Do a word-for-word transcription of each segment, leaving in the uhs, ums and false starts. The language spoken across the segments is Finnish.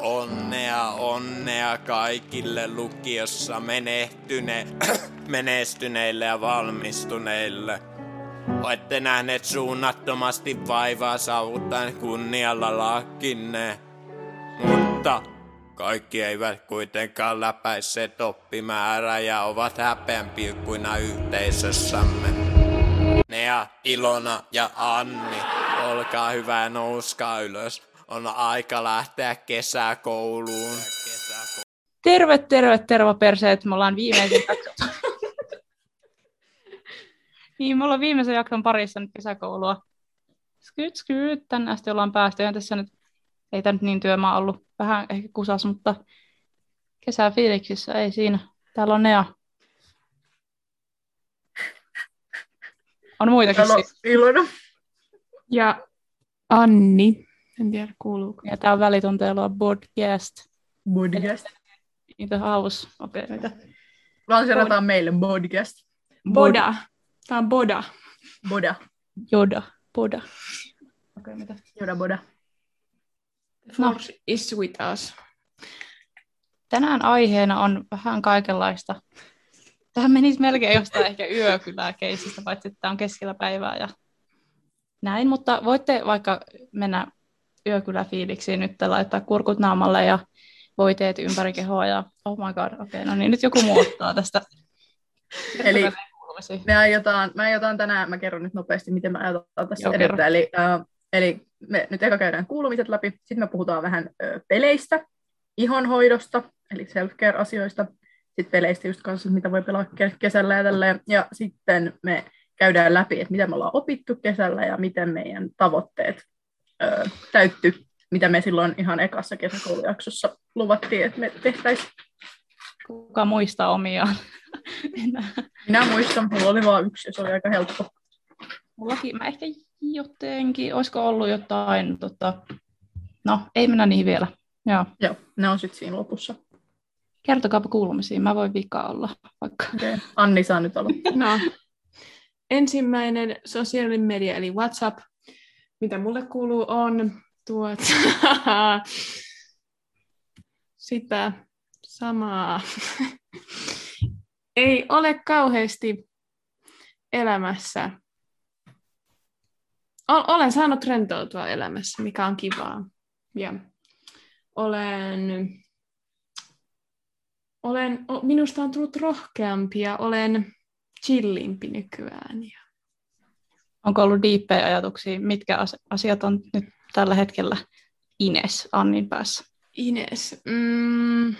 Onnea, onnea kaikille lukiossa menehtyne, menestyneille ja valmistuneille. Olette nähneet suunnattomasti vaivaa saavuttaen kunnialla lakinne. Mutta kaikki eivät kuitenkaan läpäisseet oppimäärää ja ovat häpeänpilkkuina yhteisössämme. Nea, Ilona ja Anni, olkaa hyvä ja nouskaa ylös. On aika lähteä kesäkouluun. Terve, terve, terve perseet. Me ollaan viimeisen jakson... niin, me ollaan viimeisen jakson parissa nyt kesäkoulua. Skyt, skyt. Tänne asti ollaan päästy. Ja tässä nyt, ei tämä nyt niin työmaa ollut. Vähän ehkä kusas, mutta kesäfiiliksissä ei siinä. Täällä on Nea. On muitakin siis. Ilona. Ja Anni. En tiedä, kuuluuko. Ja tää on välitunteilua podcast. Podcast. Niitä hausopereita. Lanserataan meille podcast. Boda. Tää on boda. Boda. Joda. Boda. Okei, mitä? Joda, boda. The force no. is with us. Tänään aiheena on vähän kaikenlaista. Tähän menisi melkein jostain ehkä yökylää keisistä, paitsi että tää on keskellä päivää ja näin. Mutta voitte vaikka mennä yökyläfiiliksiin nyt laittaa kurkut naamalle ja voiteet ympäri kehoa ja oh my god, okei, okay, no niin, nyt joku muuttaa tästä. Eli me aiotaan, mä aiotaan tänään, mä kerron nyt nopeasti, miten mä aiotaan tässä edetä. Eli, äh, eli me nyt eka käydään kuulumiset läpi, sitten me puhutaan vähän ö, peleistä, ihonhoidosta, eli self-care-asioista, sitten peleistä just kanssa, mitä voi pelaa kesällä ja tälleen, ja sitten me käydään läpi, että mitä me ollaan opittu kesällä ja miten meidän tavoitteet täytty, mitä me silloin ihan ekassa kesäkoulujaksossa luvattiin, että me tehtäisiin. Kuka muistaa omiaan? Minä muistan, mulla oli vaan yksi, se oli aika helppo. Mullakin, mä ehkä jotenkin, olisiko ollut jotain, tota... no ei mennä niihin vielä. Joo, Joo ne on sitten siinä lopussa. Kertokaapa kuulumisiin, mä voin vika olla vaikka. Okay. Anni saa nyt olla. No. Ensimmäinen sosiaalinen media eli WhatsApp. Mitä mulle kuuluu on tuota, sitä samaa. Ei ole kauheasti elämässä. Olen saanut rentoutua elämässä, mikä on kivaa. Ja olen, olen, minusta on tullut rohkeampi ja olen chillimpi nykyään. Onko ollut diippejä ajatuksia? Mitkä asiat on nyt tällä hetkellä Ines Annin päässä? Ines. Mm.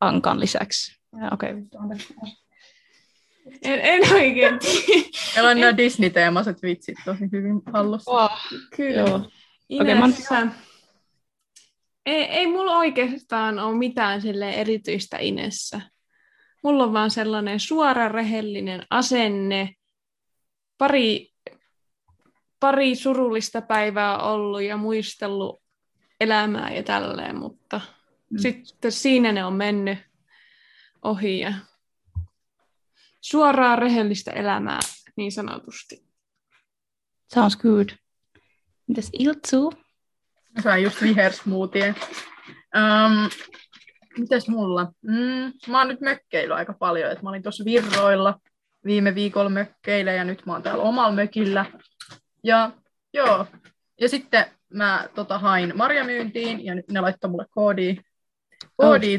Ankan lisäksi. Okei. Okay. En, en oikein. Meillä on nämä Disney-teemaiset vitsit tosi hyvin hallussa. Oh, kyllä. Joo. Ines. Okay, mä... ei, ei mulla oikeastaan ole mitään erityistä Inessä. Mulla on vaan sellainen suora, rehellinen asenne. Pari, pari surullista päivää ollut ja muistellut elämää ja tälleen, mutta mm. sitten siinä ne on mennyt ohi ja suoraa rehellistä elämää niin sanotusti. Sounds good. Mitäs Iltsu? Mä sain just vihersmoothie. Um, mitäs mulla? Mm, mä oon nyt mökkeillyt aika paljon, että mä olin tuossa Virroilla. Viime viikolla mökkeillä ja nyt mä oon täällä omalla mökillä. Ja, joo. ja sitten mä tota, hain marjamyyntiin ja nyt ne laittoi mulle koodia koodia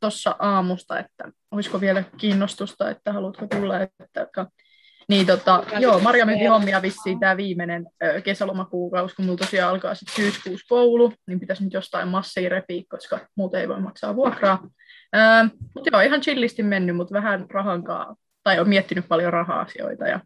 tuossa tota, aamusta, että olisiko vielä kiinnostusta, että haluatko tulla. Että, niin tota, joo, marjamyyntihommia vissiin tää viimeinen ö, kesälomakuukausi, kun mulla tosiaan alkaa sitten syyskuussa koulu, niin pitäisi nyt jostain massia repiä, koska muuten ei voi maksaa vuokraa. Mutta joo, ihan chillisti mennyt, mutta vähän rahankaa. Tai on miettinyt paljon raha-asioita ja,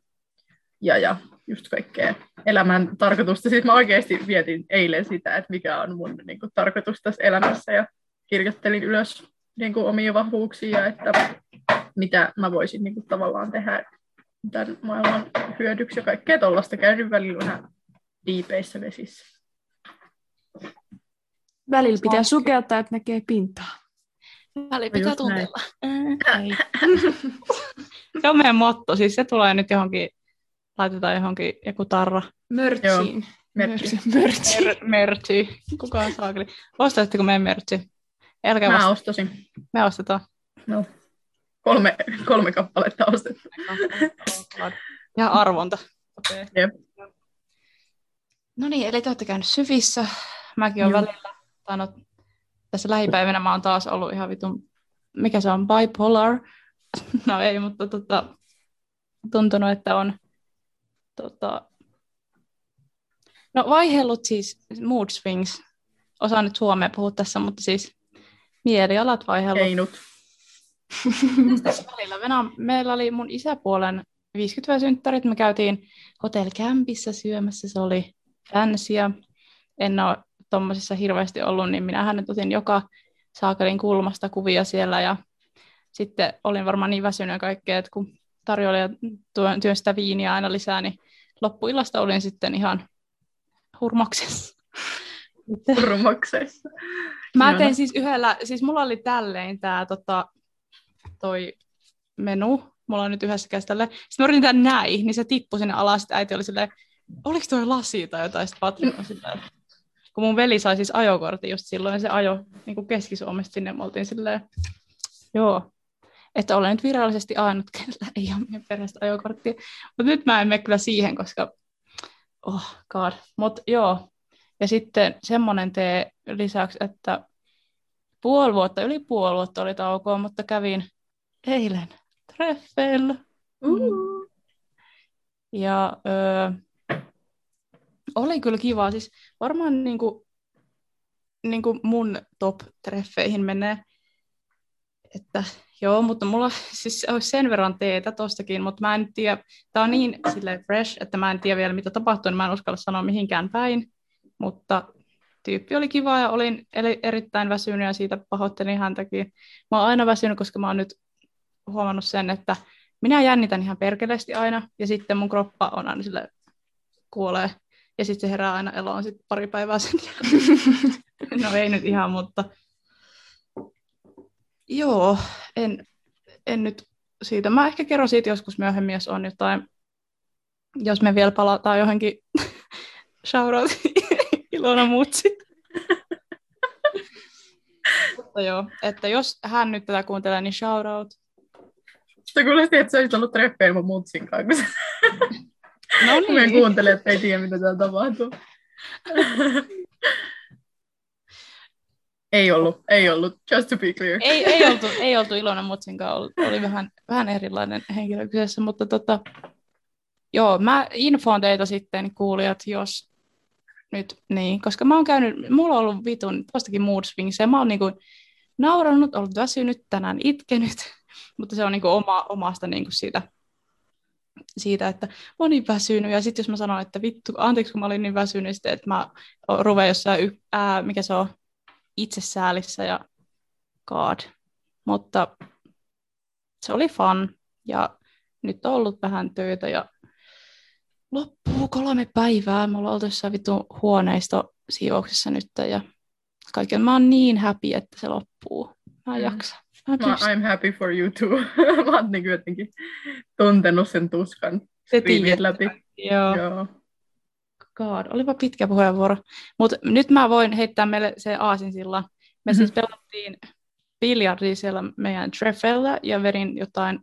ja, ja just kaikkea elämän tarkoitusta. Sitten mä oikeasti mietin eilen sitä, että mikä on mun niin kuin, tarkoitus tässä elämässä. Ja kirjoittelin ylös niin kuin, omia vahvuuksia, että mitä mä voisin niin kuin, tavallaan tehdä tämän maailman hyödyksi. Ja kaikkea tollaista käynyt välillä vähän diipeissä vesissä. Välillä pitää sukeltaa, että näkee pintaa. Väli pitää tunnella. Se on meidän motto. Siis se tulee nyt johonkin, laitetaan johonkin joku tarra. Mörtsiin. Mörtsi. Mörtsi. Mer- mertsi. Kukaan saakeli. Ostaisitteko meidän mörtsi? Älkää mä vasta- ostasin. Me ostetaan. No. Kolme, kolme kappaletta ostetaan. Ja arvonta. Okay. Yep. No niin, eli te olette käynyt syvissä. Mäkin olen välillä. Tannut. Tässä lähipäivänä mä oon taas ollut ihan vitun, mikä se on, bipolar. No ei, mutta tota, tuntunut, että on tota, no vaihellut siis mood swings. Osaan nyt suomea puhua tässä, mutta siis mielialat vaihellut. Keinut. Tässä välillä meillä oli mun isäpuolen viisikymmentävuotissynttärit. Me käytiin hotellikämpissä syömässä. Se oli fansia. En ole tommosissa hirveästi ollut, niin minähän nyt otin joka saakelin kulmasta kuvia siellä. Ja sitten olin varmaan niin väsynyt ja kaikkea, että kun tarjoilija työn sitä viiniä aina lisää, niin loppuillasta olin sitten ihan hurmoksessa. Hurmoksessa. Mä tein siis yhdellä, siis mulla oli tälleen tää tota, toi menu, mulla on nyt yhdessä käsitellä. Sitten mä yritin tämän näin, niin se tippui sinne alas, sitten äiti oli silleen, oliko toi lasi tai jotain, sitten Patrik on silleen. Kun mun veli sai siis ajokortin just silloin, se ajo niin kuin Keski-Suomesta sinne, me oltiin silleen, joo. Että olen nyt virallisesti ainut, kenellä ei ole meidän perheestä ajokorttia. Mutta nyt mä en mene kyllä siihen, koska oh god. Mut joo. Ja sitten semmoinen tee lisäksi, että puoli vuotta, yli puoli vuotta oli taukoa, mutta kävin eilen treffeillä. Uh-huh. Ja öö, oli kyllä kiva. Siis varmaan niinku, niinku mun top-treffeihin menee, että joo, mutta mulla siis olisi sen verran teetä tostakin, mutta mä en tiedä, tää on niin silleen fresh, että mä en tiedä vielä mitä tapahtuu, niin mä en uskalla sanoa mihinkään päin, mutta tyyppi oli kiva ja olin erittäin väsynyt ja siitä pahoittelin häntäkin. Mä oon aina väsynyt, koska mä oon nyt huomannut sen, että minä jännitän ihan perkeleesti aina ja sitten mun kroppa on aina silleen kuolee ja sitten se herää aina eloon sit pari päivää sen jälkeen. No ei nyt ihan, mutta joo, en, en nyt siitä. Mä ehkä kerron siitä joskus myöhemmin, jos on jotain, jos me vielä palataan johonkin shoutout Ilona Mutsi. Mutta joo, että jos hän nyt tätä kuuntelee, niin shoutout. Sä kuulosti, että sä olisit ollut treffeä ilman Mutsin kanssa. No niin. Me kuuntelee, että ei tiedä, mitä täällä tapahtuu. Ei ollut, ei ollut, just to be clear. Ei, ei oltu, ei oltu Ilona Mutsinkaan, oli, oli vähän, vähän erilainen henkilö kyseessä, mutta tota, joo, mä infoon teitä sitten kuulijat, jos nyt, niin, koska mä oon käynyt, mulla on ollut vitun, tostakin mood swings, ja mä oon niinku nauranut, ollut väsynyt, tänään itkenyt, mutta se on niinku oma, omasta niinku siitä, siitä, että mä oon niin väsynyt, ja sitten jos mä sanon, että vittu, anteeksi kun mä olin niin väsynyt, sitten, että mä ruvean jossain, ää, mikä se on, itsesäälissä ja god, mutta se oli fun ja nyt on ollut vähän töitä ja loppuu kolme päivää, me ollaan oltu jossain vitun huoneistosiivouksessa nyt ja kaiken mä oon niin happy, että se loppuu, mä en mm. jaksa. Mä I'm happy for you too, mä oon niin jotenkin tuntenut sen tuskan se riivit läpi. Joo. Joo. God, olipa pitkä puheenvuoro. Mutta nyt mä voin heittää meille se aasinsillan. Me mm-hmm. siis pelattiin biljardia siellä meidän treffeillä ja verin jotain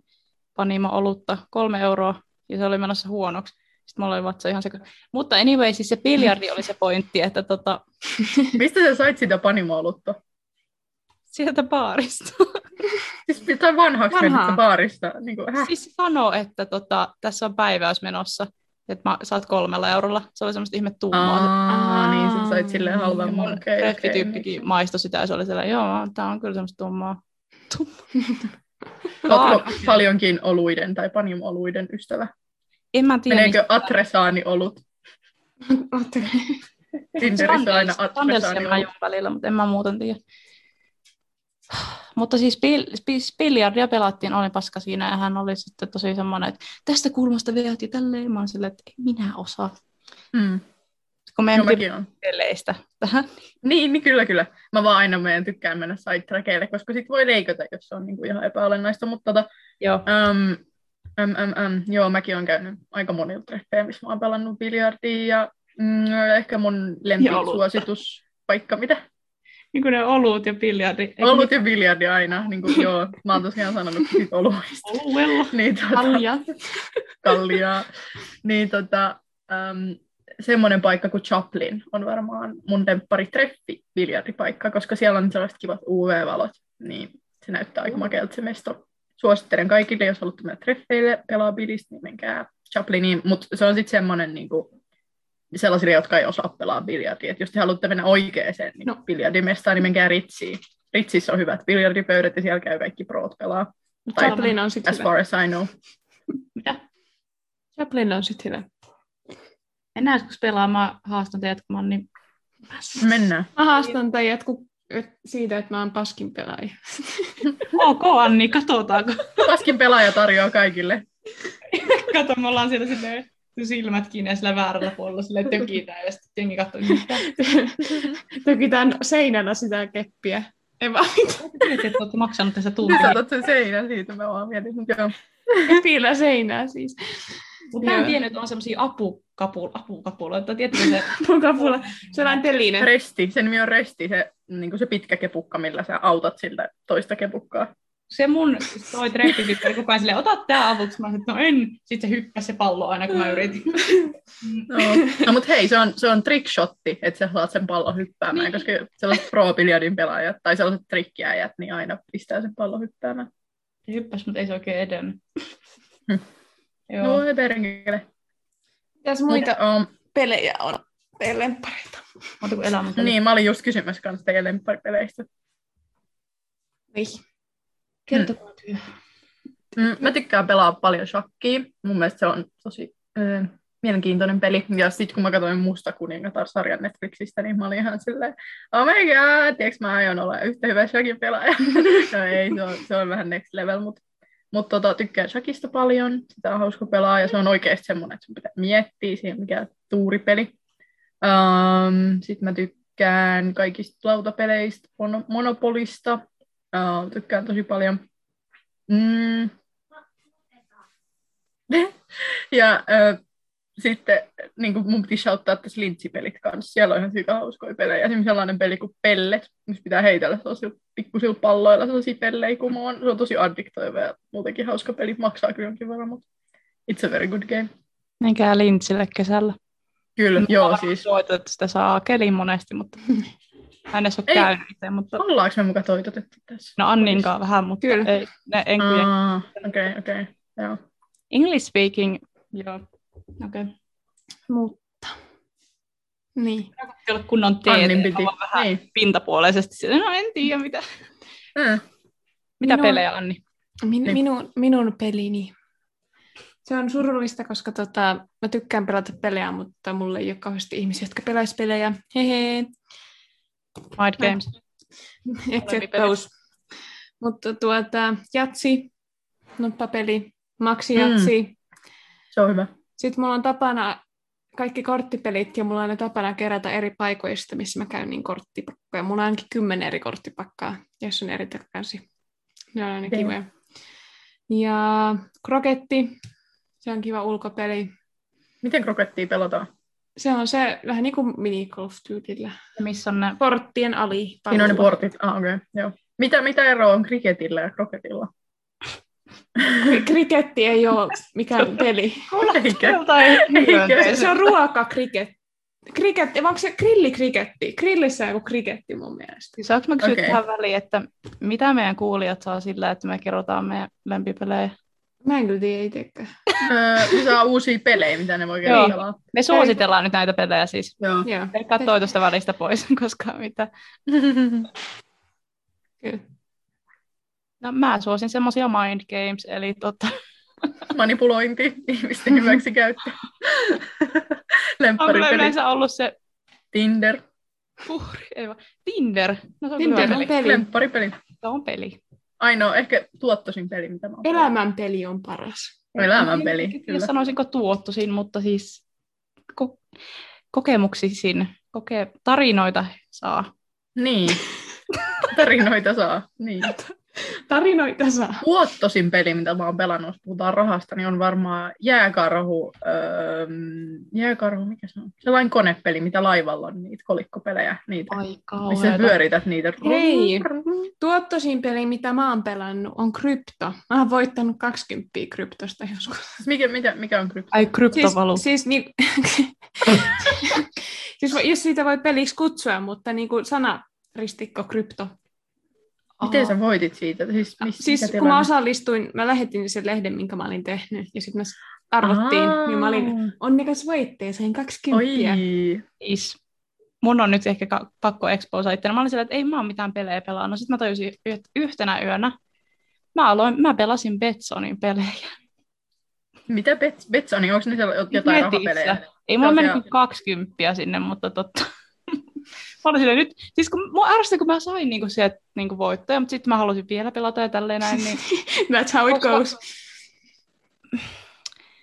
panimo-olutta, kolme euroa, ja se oli menossa huonoksi. Sitten mulla oli vatsa ihan sekä. Mutta anyway, siis se biljardi oli se pointti, että tota mistä sä sait sitä panimo-olutta? Sieltä baarista. Siis pitää vanhaksi mennä baarista. Niin kuin, siis sanoo, että tota, tässä on päiväys menossa. Että mä saat kolmella eurolla. Se oli semmoista ihme tummaa. Aa, Aa, niin, sä sait silleen halvemman. Mun okay, treffityyppikin okay. Maistoi sitä ja se oli silleen, joo, tää on kyllä semmoista tummaa. Ootko paljonkin oluiden tai panimo-oluiden ystävä? En mä tiedä. Meneekö atresaani-olut? Tinderissä aina atresaani-olut. Välillä, mutta en mä muuten tiedä. Mutta siis biljardia pelattiin, oli paska siinä, ja hän oli sitten tosi semmoinen, että tästä kulmasta veäti tälleen, mä oon silleen, että ei minä osaa. Mm. Kun me en peleistä tähän. Niin, niin kyllä, kyllä. Mä vaan aina meidän tykkään mennä sidetrackeille, koska sit voi leikata, jos se on niinku ihan epäolennaista, mutta tota, joo. Äm, äm, äm, äm, joo, mäkin oon käynyt aika monilla treffeillä, missä mä oon pelannut biljardia, ja No, ehkä mun lempisuosituspaikka, mitä? Niin kuin ne olut ja biljardi. Olut ja biljardi aina, niin kuin joo. Mä oon tosiaan sanonut siitä oluista. Oluella. Niin, tota, Kallia. Kalliaa. Niin tota, äm, semmoinen paikka kuin Chaplin on varmaan mun lempparitreffi biljardipaikka, koska siellä on sellaiset kivat U V-valot, niin se näyttää aika makealta se mesto. Suosittelen kaikille, jos haluatte mennä treffeille pelaa bilistä, niin menkää Chapliniin. Mutta se on sitten semmoinen niinku sellaisille, jotka ei osaa pelaa biljardia. Et jos te haluatte mennä oikeaan niin no. biljardimestaan, niin menkää Ritsiin. Ritsissä on hyvät biljardipöydät ja siellä käy kaikki proot pelaa. Chaplin on sitten hyvä. As far as I know. Mitä? Chaplin on sitten hyvä. Mennään joskus pelaamaan haastan teidät, kun mä oon niin... Mennään. Mä haastan teidät kun... siitä, että mä oon paskin pelaaja. Ok, Anni, katsotaanko? Paskin pelaaja tarjoaa kaikille. Kato, me ollaan siellä silleen... silmät kiinni sillä väärällä puolella silleen tökitään ja sitten jengi katsoo niitä. Tökitään seinällä sitä keppiä. Ei vaan mitään. Te olette maksanut tässä tuntia. Nyt otat sen seinän siitä, mä vaan mietin. Kepillä seinää siis. Mutta mä en tiennyt, että on semmosia apukapuloita. Apukapula, se... apukapula. Sellainen telinen. Resti. Se nimi on resti. Se, niin se pitkä kepukka, millä sä autat siltä toista kepukkaa. Se mun toi treffityttö, kun päin silleen, ota tää avuksi. Mä sanoin, että no en. Sitten se hyppäsi se pallo aina, kun mä yritin. No, no mut hei, se on, se on trickshotti, että sä saat sen pallon hyppäämään, niin. Koska sellaiset pro-biljardin pelaajat tai sellaiset trikkiäjät, niin aina pistää sen pallon hyppäämään. Se hyppäsi, mutta ei se oikein edennyt. Hmm. Joo, ei perkele. Mitäs muita um, pelejä on teidän lemppareita? Niin, mä olin just kysymässä kanssa teidän lempparipeleistä. Niin. Kertokaa työ. Mm, mä tykkään pelaa paljon shakkia. Mun mielestä se on tosi äh, mielenkiintoinen peli. Ja sit kun mä katsoin Musta kuningatar-sarjan Netflixistä, niin mä olin ihan silleen, oh my god, tiiäks mä aion olla yhtä hyvä shakin pelaaja. No ei, se on, se on vähän next level, mutta mut tota, tykkään shakista paljon. Sitä on hauska pelaa ja se on oikeesti semmoinen, että sun pitää miettiä siihen, mikä tuuripeli. Um, sit mä tykkään kaikista lautapeleistä, mon- monopolista. Uh, tykkään tosi paljon. Mm. Ja uh, sitten niin kuin mun pitäisi auttaa tässä Lintsi-pelit kanssa. Siellä on ihan sika hauskoja pelejä. Esimerkiksi sellainen peli kuin pellet, missä pitää heitellä sellaisilla pikkusilla palloilla sellaisia pellejä kumoon. Se on tosi addiktoiva ja muutenkin hauska peli. Maksaa kyllä jonkin verran, mutta it's a very good game. Menkää Lintsille kesällä. Kyllä, no, joo siis. Soitu, että sitä saa keliin monesti, mutta... Mä en edes ole käynyt itse, mutta... Ollaanko me muka toitotettu tässä? No Anninkaan vähän, mutta kyllä. Ei, ne enkujen. Okei, okei, joo. English speaking, joo. Okei. Okay. Mutta... Niin. Pitää olla kunnon teet, vähän niin. Pintapuolisesti. No en tiedä, mitä... Mm. Mitä minun, pelejä, Anni? Min, niin. minun, minun pelini. Se on surullista, koska tota, mä tykkään pelata pelejä, mutta mulla ei ole kauheasti ihmisiä, jotka pelaisi pelejä. Hehe. Mind games. Except those. Mutta tuota, jatsi, nuppapeli, maksijatsi. Mm. Se on hyvä. Sitten mulla on tapana kaikki korttipelit, ja mulla on aina tapana kerätä eri paikoista, missä mä käyn niin korttipakkoja. Mulla on ainakin kymmenen eri korttipakkaa, jos on eri takaisin. Ne on aina okay. Kivoja. Ja kroketti, se on kiva ulkopeli. Miten krokettia pelataan? Se on se vähän niin kuin minigolf-tyylillä. Ja missä on ne porttien ali. Siinä on ne portit, ah, okei. Okay. Mitä, mitä eroa on kriketillä ja kroketilla? Kriketti ei ole mikään peli. Se on ruokakriketti. Kriketti, vai onko se grillikriketti? Grillissä on joku kriketti mun mielestä. Saanko mä kysyä okay. Tähän väliin, että mitä meidän kuulijat saa sillä, että me kerrotaan meidän lempipelejä? Mä en kyllä tiedä itsekään. Me saa uusia pelejä, mitä ne voi kertoa. Me suositellaan nyt näitä pelejä siis. Joo. Tekkaa toitosta välistä pois, koska mitä. Kyllä. No mä suosin semmosia mind games, eli tota... manipulointi, ihmisten hyväksikäyttö. Lempparipelit. On yleensä ollut se... Tinder. Puhri, ei vaan. Tinder. No se on Tinder hyvä peli. Lempparipelit. Se on peli. Ainoa, ehkä tuottoisin peli, mitä mä oon. Elämänpeli on paras. Elämänpeli, en, kyllä. Sanoisinko tuottoisin, mutta siis ko- kokemuksisin. Koke- tarinoita saa. Niin. Tarinoita saa, niin. tarinoita saa. Tuottosin peli, mitä mä oon pelannut, jos puhutaan rahasta, niin on varmaan jääkarhu, öö, jääkarhu, mikä se on? Sellainen konepeli, mitä laivalla on, niitä kolikkopelejä, niitä, missä pyörität niitä. Hei, tuottosin peli, mitä mä oon pelannut, on krypto. Mä oon voittanut kaksikymmentä kryptosta joskus. Mikä, mitä, mikä on krypto? Ai, kryptovalu. Siis, siis niin... Siis jos siitä voi peliksi kutsua, mutta niin kuin sana ristikko krypto. Aha. Miten sä voitit siitä? Siis, missä siis kun mä osallistuin, mä lähetin sen lehden, minkä mä olin tehnyt, ja sitten mä arvottiin, Aha. niin mä olin onnekas voittaja, sain kaksikymmentä. Is. Mun on nyt ehkä ka- pakko exposaittena. Mä olin sillä, että ei mä oon mitään pelejä pelannut. Sitten mä tajusin yhtenä yönä, mä, aloin, mä pelasin Betsonin pelejä. Mitä Betsoni? Onko niitä jotain rahapelejä? Ei mulla mennyt kuin kaksikymppiä sinne, mutta totta. Mä olin silleen nyt, siis kun mua ärsytti, kun mä sain niinku sieltä niinku voittoja, mutta sitten mä halusin vielä pelata ja tälleen näin. Niin... That's how it goes.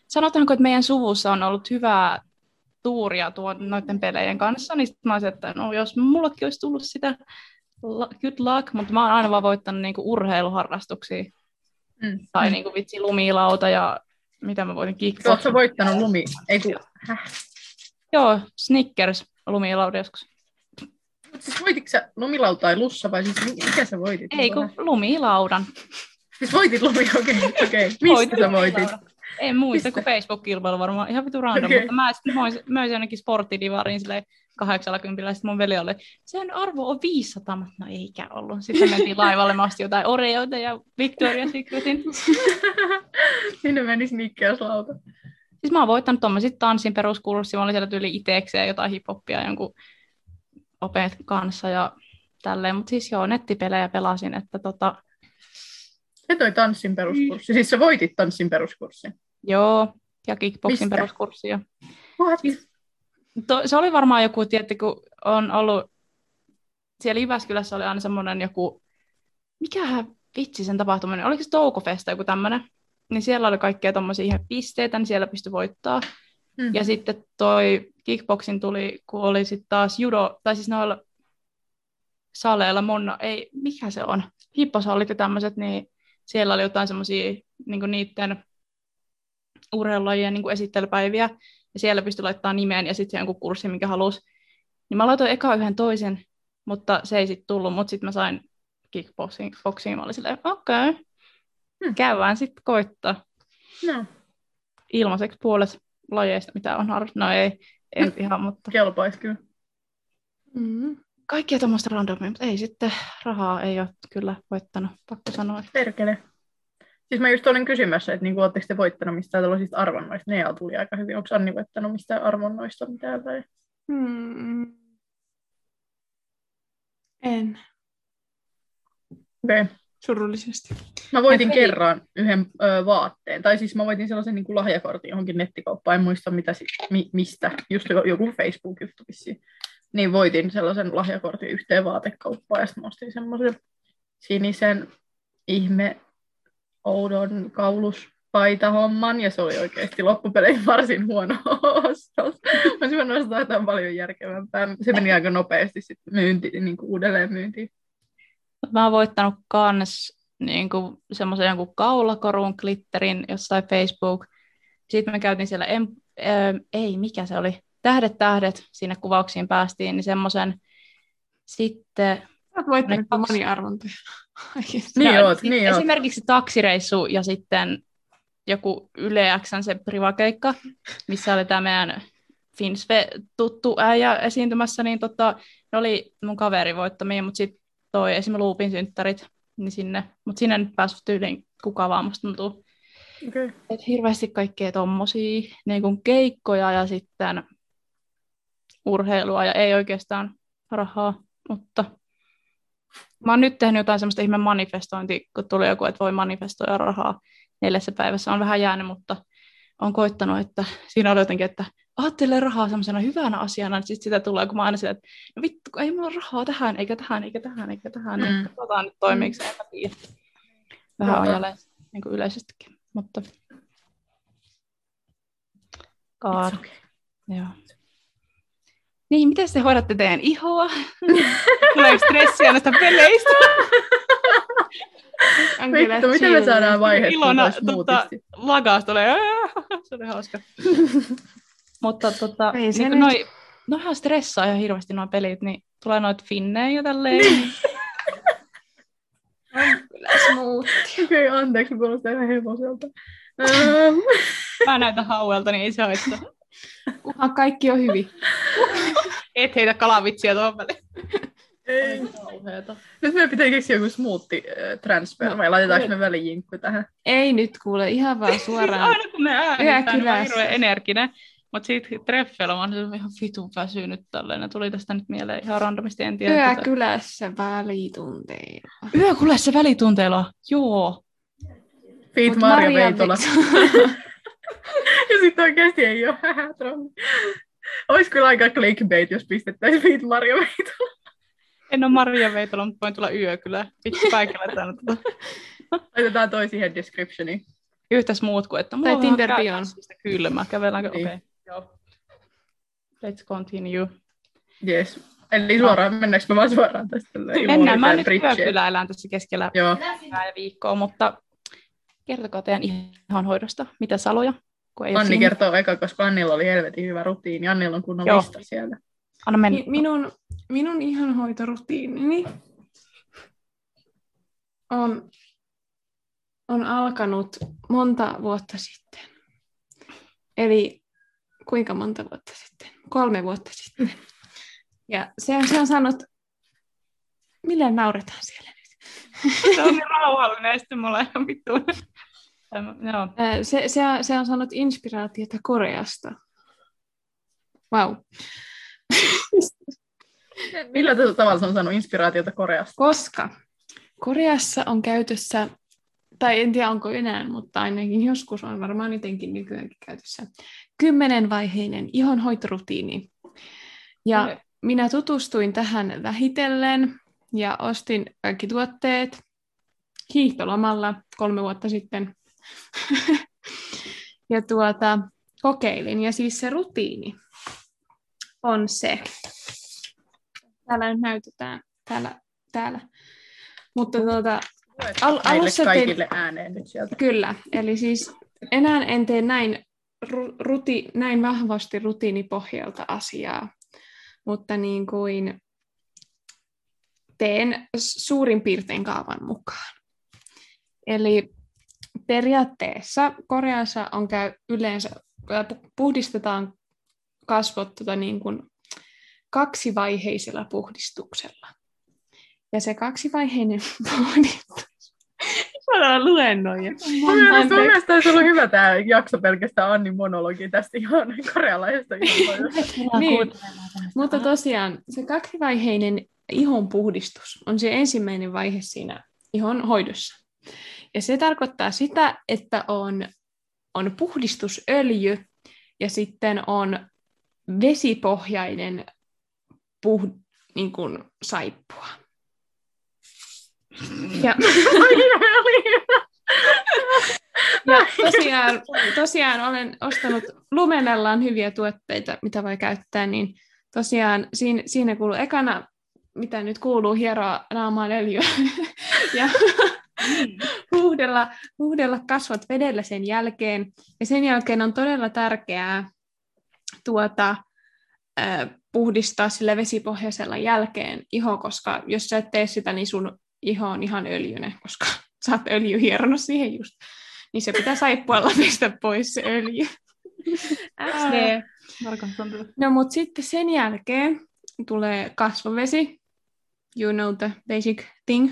Sanotaanko, että meidän suvussa on ollut hyvää tuuria tuon, noiden pelejen kanssa, niin sitten mä olisin, että no jos mullakin olisi tullut sitä good luck, mutta mä oon aina vaan voittanut niinku urheiluharrastuksia. Mm. Tai niinku vitsi lumilauta ja mitä mä voitin kickboxin. Oletko voittanut lumi? Ei kun... Joo, Snickers lumilauta joskus. Siis voititko sä lumilautaa lussa vai siis mikä sä voitit? Ei kun lumilaudan. Siis voitit lumilaudan, okei. Okay, okay. Mistä voitin sä voitit? Lumilaudan. En muista, kun Facebook-kilpailu varmaan ihan vitu random, okay. Mutta mä sitten möisin jonnekin sporttidivariin silleen kahdeksankymmentä, sitten mun veli oli, sen arvo on viisisataa, mutta no eikä ollut. Sitten mentiin laivalle, mä astin jotain Oreoita ja Victoria's Secretin. Sinne meni Snickerslauta. Siis mä oon voittanut tommosit tanssin peruskurssia, mä olin siellä yli itekseen jotain hip-hoppia jonkun opet kanssa ja tälleen, mutta siis joo, nettipelejä pelasin, että tota... Se toi tanssin peruskurssi. Siis sä voitit tanssin peruskurssin. Joo, ja kickboxin peruskurssi. Siis, to, se oli varmaan joku, tietty, kun on ollut, siellä Jyväskylässä oli aina semmoinen joku, mikähän vitsi sen tapahtuminen, oliko se Toukofesta joku tämmöinen, niin siellä oli kaikkea tommosia ihan pisteitä, niin siellä pystyi voittaa. Mm. Ja sitten toi kickboxin tuli, kun oli sitten taas judo, tai siis noilla saleilla monna, ei, mikä se on, hipposallit ja tämmöiset, niin siellä oli jotain semmoisia niinku niiden urheilulajien niinku esittelypäiviä, ja siellä pystyi laittamaan nimeen ja sitten jonkun kurssin, minkä halusi. Niin mä laitoin eka yhden toisen, mutta se ei sitten tullut, mutta sitten mä sain kickboxiin. Mä olin silleen, okei, okay. hmm. käydään sitten koittaa. No. Ilmaiseksi puolet lajeista, mitä on harrastunut. No ei, en ihan, mutta... Kelpaisi kyllä. Mm. Kaikkia tuommoista randomia, mutta ei sitten, rahaa ei ole kyllä voittanut, pakko sanoa. Perkele. Siis mä just olin kysymässä, että niinku, ootteko te voittanut mistään tällaisista arvonnoista? Nea tuli aika hyvin. Onko Anni voittanut mistään arvonnoista mitään? Tai... Hmm. En. Okei. Okay. Surullisesti. Mä voitin okay. kerran yhden ö, vaatteen. Tai siis mä voitin sellaisen niin kuin lahjakortin johonkin nettikauppaan. En muista mitä, mi, mistä. Just joku Facebook-juttu vissiin. Niin voitin sellaisen lahjakortin yhteen vaatekauppaan ja sitten ostin semmoisen sinisen ihme oudon kauluspaitahomman ja se oli oikeasti loppupeleihin varsin huono ostos. Olisi voinut ostaa jotain paljon järkevämpää. Se meni aika nopeasti sitten myyntiin, niin kuin uudelleen myyntiin. Mä oon voittanut kans niin kuin semmoisen jonkun kaulakorun, glitterin jossain Facebook. Sitten me käytiin siellä, em, ö, ei mikä se oli, Tähdet, tähdet, sinne kuvauksiin päästiin, niin semmoisen sitten... Olet voittanut kaksi... monia arvontoja. Niin oot, niin oot. Esimerkiksi taksireissu ja sitten joku Yle X:n se privakeikka, missä oli tämä meidän Finsve-tuttu äijä esiintymässä, niin tota, ne oli mun kaveri voittamia, mutta sitten toi esimerkiksi Loopin synttärit, niin sinne, mutta sinne nyt päässyt tyyliin kukaan vaan musta tuntuu. Okay. Et hirveästi kaikkea tommosia niin kuin keikkoja ja sitten... urheilua ja ei oikeastaan rahaa, mutta mä oon nyt tehnyt jotain semmoista ihme manifestointia, kun tuli joku, että voi manifestoida rahaa neljässä päivässä. On vähän jäänyt, mutta on koittanut, että siinä oli jotenkin, että ajattelen rahaa semmoisena hyvänä asiana, niin sitten sitä tulee, kun mä aina sillä, että no vittu, ei mulla rahaa tähän, eikä tähän, eikä tähän, eikä tähän, niin mm. katsotaan nyt toimiiksi, en mä tiedä. Vähän ajalle niin kuin yleisestikin, mutta... God. It's okay. Joo. Niin, miten te hoidatte teidän ihoa? Tuleeko stressiä näistä peleistä? Vittu, miten me saadaan vaihdettua? Ilona tota, lagas tulee. Se oli hauska. Mutta tota, niin noi, noihän stressaa ihan hirveästi nuo pelit, niin tulee noit finnejä ja tälleen. Smoothia. Okei, okay, anteeksi, me kuulostaa ihan hevoselta. Mä näytän hauelta, niin ei se haittaa. Kunhan kaikki on hyvin. Et heitä kalavitsiä tuohon väliin. Ei. Nyt meidän pitää keksiä joku smoothie transfer, vai laitetaanko me välijinkku tähän? Ei nyt kuule, ihan vaan suoraan. Siis aina kun me äänetään, niin on hirveän energinen. Mutta siitä treffeillä mä oon ihan vitun väsynyt tälleen. Ne tuli tästä nyt mieleen ihan randomisti, en tiedä. Yökylässä välitunteilla. Yökylässä välitunteilla, joo. Feet Marja Veitola. Ja sitten oikeasti ei ole hähätrommi. Ois kyllä aika clickbait, jos pistettäisiin Feet Marja Veitola. En ole Marja Veitola, mutta voin tulla yökylään. Vitsi paikalla tänne tulla. Laitetaan toi siihen descriptioniin. Yhtäs muut kuin, että mulla on Tinder-pion. Kylmä. Käveläänkö? Okei. Okay. Joo. Let's continue. Yes. Eli suoraan, no. Mennäänkö me vaan suoraan tästä? Mennään. Mä nyt yökylä elän tässä keskellä viikkoa, mutta kertokaa teidän ihonhoidosta. Mitä saloja? Anni kertoo eka, koska Annilla oli helvetin hyvä rutiini. Annilla on kunnon joo. Lista siellä. Anna mennä. Minun, minun ihonhoitorutiinini on, on alkanut monta vuotta sitten. Eli kuinka monta vuotta sitten? Kolme vuotta sitten. Ja se on, se on saanut, millä nauretaan siellä nyt? Se on rauhallinen ja sitten mulla on ihan vittuun. No. Se, se, on, se on saanut inspiraatiota Koreasta. Vau. Wow. Millä tavalla se on saanut inspiraatiota Koreasta? Koska Koreassa on käytössä, tai en tiedä onko enää, mutta ainakin joskus on varmaan jotenkin nykyäänkin käytössä, kymmenenvaiheinen ihonhoitorutiini. Ja okay. Minä tutustuin tähän vähitellen ja ostin kaikki tuotteet hiihtolomalla kolme vuotta sitten. Ja tuota, kokeilin. Ja siis se rutiini on se. Täällä nyt näytetään. Täällä. täällä. Mutta tuota, al- alussa kaikille tein... ääneen nyt sieltä. Kyllä. Eli siis enää en tee näin, ruti... näin vahvasti rutiinipohjalta asiaa. Mutta niin kuin teen suurin piirtein kaavan mukaan. Eli periaatteessa Koreassa on käy yleensä puhdistetaan kasvot tota niin kuin kaksivaiheisella puhdistuksella. Ja se kaksivaiheinen puhdistus. Mä luennoin. Mielestäni olisi ollut hyvä tämä jakso pelkästään Annin monologi tästä ihan korealaisesta. Niin. Mutta tosiaan se kaksivaiheinen ihon puhdistus on se ensimmäinen vaihe siinä ihon hoidossa. Ja se tarkoittaa sitä, että on, on puhdistusöljy ja sitten on vesipohjainen puh, niin kuin saippua. Ja, ja tosiaan, tosiaan olen ostanut Lumenellaan hyviä tuotteita, mitä voi käyttää, niin tosiaan siinä, siinä kuuluu ekana, mitä nyt kuuluu, hieroa naamaan öljyä. Ja Huuhdella, huuhdella kasvot vedellä sen jälkeen. Ja sen jälkeen on todella tärkeää tuota, äh, puhdistaa sillä vesipohjaisella jälkeen iho, koska jos sä et tee sitä, niin sun iho on ihan öljyinen, koska sä oot öljyhieronnut siihen just. Niin se pitää saippualla pistää pois se öljy. Äsne. No mut sitten sen jälkeen tulee kasvovesi. You know the basic thing.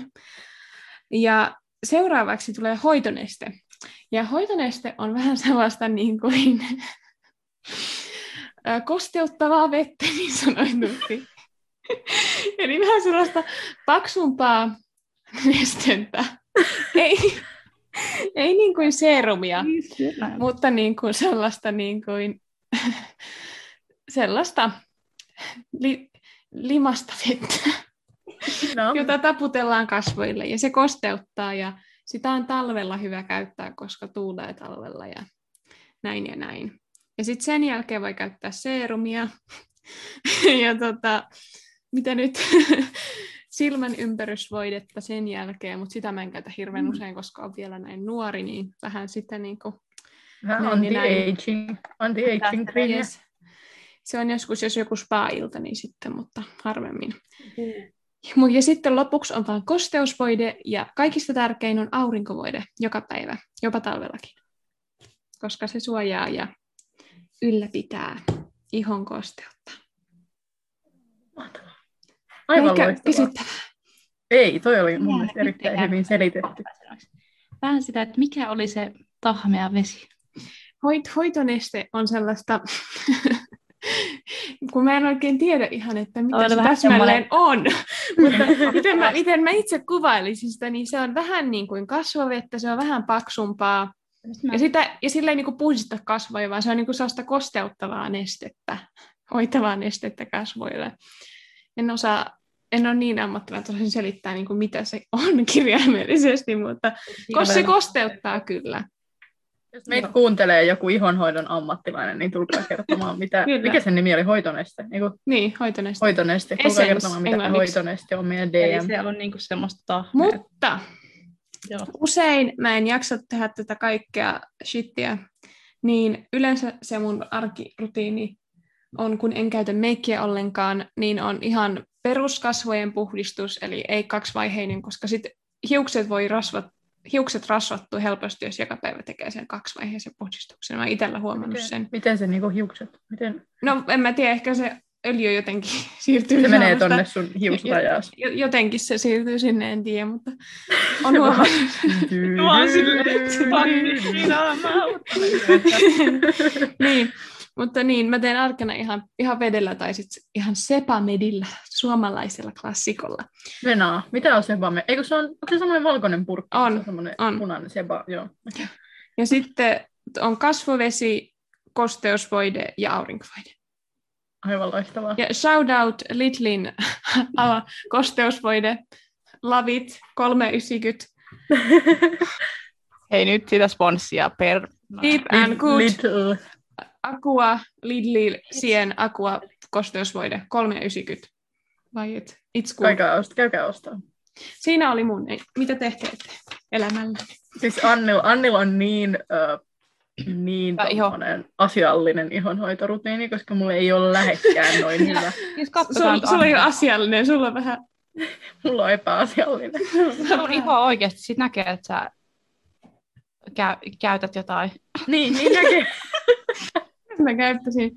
Ja seuraavaksi tulee hoitoneste. Ja hoitoneste on vähän sellaista niin kuin kosteuttavaa vettä, niin sanotusti. Eli vähän sellaista paksumpaa nestettä. Ei, ei niin kuin seerumia, mutta niin kuin sellaista, niin kuin, sellaista li, limasta vettä. No. Jota taputellaan kasvoille ja se kosteuttaa ja sitä on talvella hyvä käyttää, koska tuulee talvella ja näin ja näin. Ja sitten sen jälkeen voi käyttää seerumia ja tota, mitä nyt, silmän ympärysvoidetta sen jälkeen, mutta sitä mä en käytä hirveän mm. usein, koska on vielä näin nuori, niin vähän sitä niin kuin... Vähän on the aging, on the aging cream. Yes. Se on joskus, jos joku spa-ilta, niin sitten, mutta harvemmin. Mm. Ja sitten lopuksi on vaan kosteusvoide, ja kaikista tärkein on aurinkovoide joka päivä, jopa talvellakin. Koska se suojaa ja ylläpitää ihon kosteutta. Aivan eikä loistavaa. Kysyttävää. Ei, toi oli mun mielestä erittäin hyvin selitetty. Vähän sitä, että mikä oli se tahmea vesi? Hoit, hoitoneste on sellaista, kun mä en oikein tiedä ihan, että mitä olen se täsmälleen on. Mutta miten, mä, miten mä itse kuvailisin sitä, niin se on vähän niin kuin kasvovettä, se on vähän paksumpaa. Mä... Ja, sitä, ja sillä ei niin puhdista kasvoja, vaan se on niin sellaista kosteuttavaa nestettä, hoitavaa nestettä kasvoille. En osaa, en ole niin ammattilainen tosin selittää, niin kuin mitä se on kirjaimellisesti, mutta koska se kosteuttaa kyllä. Jos meitä kuuntelee joku ihonhoidon ammattilainen, niin tulkaa kertomaan, mitä, mikä sen nimi oli, hoitoneste? Niin, kuin... niin hoitoneste. Hoitoneste, tulkaa kertomaan, mitä englanniksi. Hoitoneste on meidän D M. Eli se on niin kuin semmoista tahmea. Mutta joo. Usein mä en jaksa tehdä tätä kaikkea shittiä, niin yleensä se mun arkirutiini on, kun en käytä meikkiä ollenkaan, niin on ihan peruskasvojen puhdistus, eli ei kaksivaiheinen, koska sit hiukset voi rasvat, hiukset rasvattuu helposti, jos joka päivä tekee sen kaksivaiheisen puhdistuksen. Mä oon itellä huomannut miten, sen. Miten se niinku hiukset? Miten? No en mä tiedä, ehkä se öljy jotenkin siirtyy. Se menee tonne sun hiusrajaas. Jotenkin se siirtyy sinne, en tiedä, mutta on huomannut. Mä oon silleen, mutta niin, mä teen arkena ihan, ihan vedellä tai sitten ihan sepamedillä, suomalaisella klassikolla. Venaa, mitä on sepamed? Eikö se on, onko se semmoinen valkoinen purkki? On, se on, on. Punainen seba, joo. Okay. Ja sitten on kasvovesi, kosteusvoide ja aurinkovoide. Aivan loistavaa. Ja shout out Lidlin kosteusvoide, lavit, kolme yhdeksänkymmentä. Hei nyt sitä sponssia per... Deep and good. Little. Aqua, Lidl, Sien, Aqua, kosteusvoide, kolme yhdeksänkymmentä. Vai et? It's cool. Käykää ostaa, käykää ostaa. Siinä oli mun. Mitä te teette elämällä? Siis Annilla, Annilla on niin, äh, niin asiallinen ihonhoitorutiini, koska mulla ei ole läheskään noin hyvä. Sulla sul ei ole asiallinen, sulla on vähän... Mulla on epäasiallinen. Sun iho oikeasti, sit näkee, että sä käy, käytät jotain. Niin, niin näkee. Mä käyttäisin.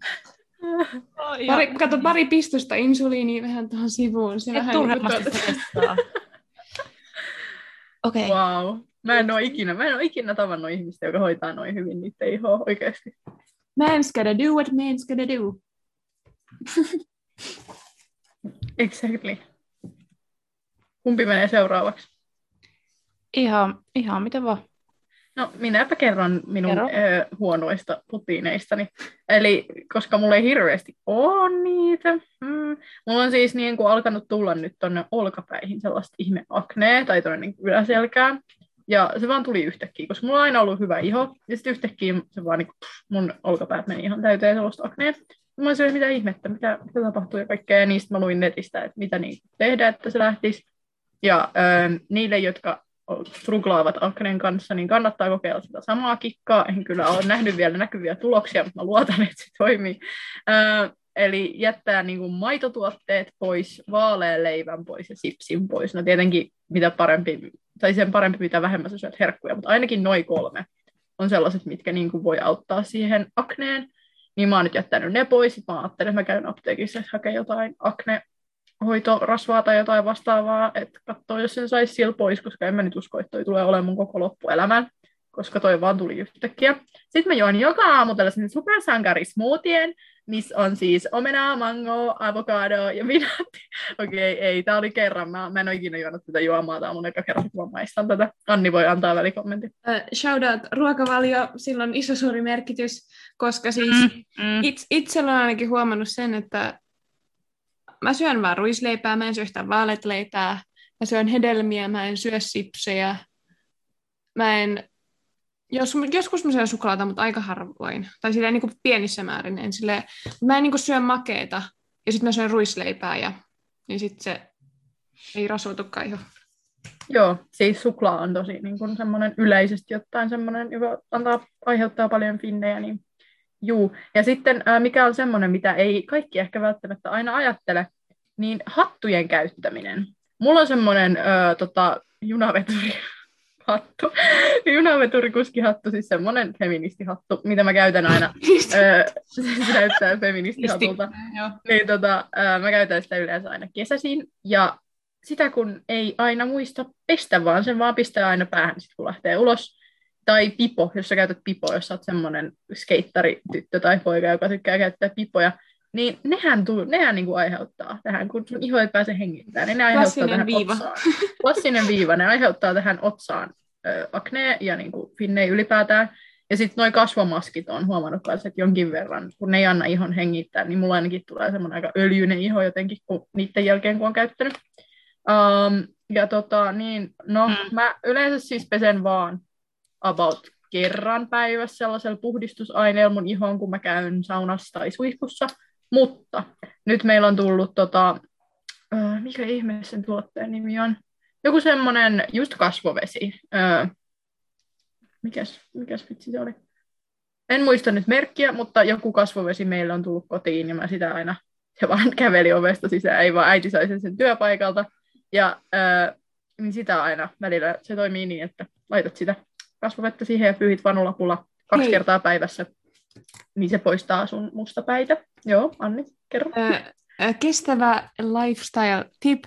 Pari, kato, pari pistosta insuliiniä vähän tuohon sivuun. Se et turhemmasti testaa. Okei. Okay. Wow. Mä en ole ikinä, mä en ole ikinä tavannut ihmistä, joka hoitaa noin hyvin niitä ihoa oikeasti. Man's gotta do what man's gotta do. Exactly. Kumpi menee seuraavaksi? Ihan, ihan mitä vaan. No, minäpä kerron minun Kerro. ö, huonoista rutiineistani. Eli koska mulla ei hirveästi ole niitä. Mm. Mulla on siis niin kuin alkanut tulla nyt tonne olkapäihin sellaista ihme aknea tai tonne niin yläselkään. Ja se vaan tuli yhtäkkiä, koska mulla on aina ollut hyvä iho. Ja sitten yhtäkkiä se vaan niin kuin, pff, mun olkapäät meni ihan täyteen sellaista aknea. Mä olin siellä, mitä ihmettä, mitä, mitä tapahtuu ja kaikkea. Ja niistä mä luin netistä, että mitä niin tehdään, että se lähtisi. Ja ö, niille, jotka... struglaavat akneen kanssa, niin kannattaa kokeilla sitä samaa kikkaa. En kyllä ole nähnyt vielä näkyviä tuloksia, mutta mä luotan, että se toimii. Äh, eli jättää niin kuin maitotuotteet pois, vaalean leivän pois ja sipsin pois. No tietenkin mitä parempi, tai sen parempi, mitä vähemmän sä syöt herkkuja, mutta ainakin noin kolme on sellaiset, mitkä niin kuin voi auttaa siihen akneen. Niin mä oon nyt jättänyt ne pois, sit mä ajattelin, että mä käyn apteekissa hakemaan jotain akne hoitorasvaa tai jotain vastaavaa, että katsoo, jos sen saisi sillä pois, koska en mä nyt usko, että toi tulee olemaan mun koko loppuelämän, koska toi vaan tuli yhtäkkiä. Sitten mä join joka aamu tällaisen supersankarismoothien, missä on siis omena, mango, avokado ja vinatti. Okei, okay, ei, tää oli kerran. Mä, mä en ole ikinä juonut tätä juomaa, tää on mun eka kerran, kun mä maistan tätä. Anni voi antaa välikommentin. Uh, shout out ruokavalio, sillä on iso suuri merkitys, koska siis mm, mm. It, itsellä on ainakin huomannut sen, että mä syön vaan ruisleipää, mä en syö yhtään vaaleita leipää, mä syön hedelmiä, mä en syö sipsejä, mä en, jos, joskus mä syön suklaata, mutta aika harvoin, tai silleen niin kuin pienissä määrin, en silleen, mä en niin kuin syö makeeta, ja sitten mä syön ruisleipää, ja, ja sitten se ei rasuutukaan ihan. Joo, siis suklaa on tosi niin kun semmoinen yleisesti jotain semmoinen, joka antaa, aiheuttaa paljon finnejä. Niin. Juu. Ja sitten mikä on semmoinen, mitä ei kaikki ehkä välttämättä aina ajattele, niin hattujen käyttäminen. Mulla on semmoinen öö, tota, junaveturi. Hattu. Junaveturikuskin-hattu, siis semmoinen feministihattu, mitä mä käytän aina. öö, se näyttää feministihatulta. Niin, tota, öö, mä käytän sitä yleensä aina kesäisin. Ja sitä kun ei aina muista pestä, vaan sen vaan pistää aina päähän, sit kun lähtee ulos. Tai pipo, jos sä käytät pipoa, jos sä oot semmoinen skeittarityttö tai poika, joka tykkää käyttää pipoja. Niin nehän, tu- nehän niinku aiheuttaa tähän, kun sun iho ei pääse hengittämään, niin ne aiheuttaa tähän viiva. Otsaan. Klassinen viiva, ne aiheuttaa tähän otsaan ö, aknea ja niinku finnei ylipäätään. Ja sitten noi kasvomaskit on huomannut myös, että jonkin verran, kun ne ei anna ihon hengittää, niin mulla ainakin tulee semmoinen aika öljyinen iho jotenkin kun, niiden jälkeen, kun on käyttänyt. Um, ja tota, niin, no, mm. mä yleensä siis pesen vaan about kerran päivässä sellaisella puhdistusaineella mun ihoon, kun mä käyn saunassa tai suihkussa. Mutta nyt meillä on tullut, tota, äh, mikä ihme sen tuotteen nimi on, joku semmoinen just kasvovesi. Äh, mikäs, mikäs vitsi se oli? En muista nyt merkkiä, mutta joku kasvovesi meillä on tullut kotiin ja mä sitä aina, se vaan käveli ovesta sisään, ei vaan äiti sai sen työpaikalta. Ja äh, niin sitä aina välillä, se toimii niin, että laitat sitä kasvovettä siihen ja pyyhit vanulapulla kaksi Hei. kertaa päivässä. Niin se poistaa sun mustapäitä. Joo, Anni, kerro. Öö, kestävä lifestyle-tip.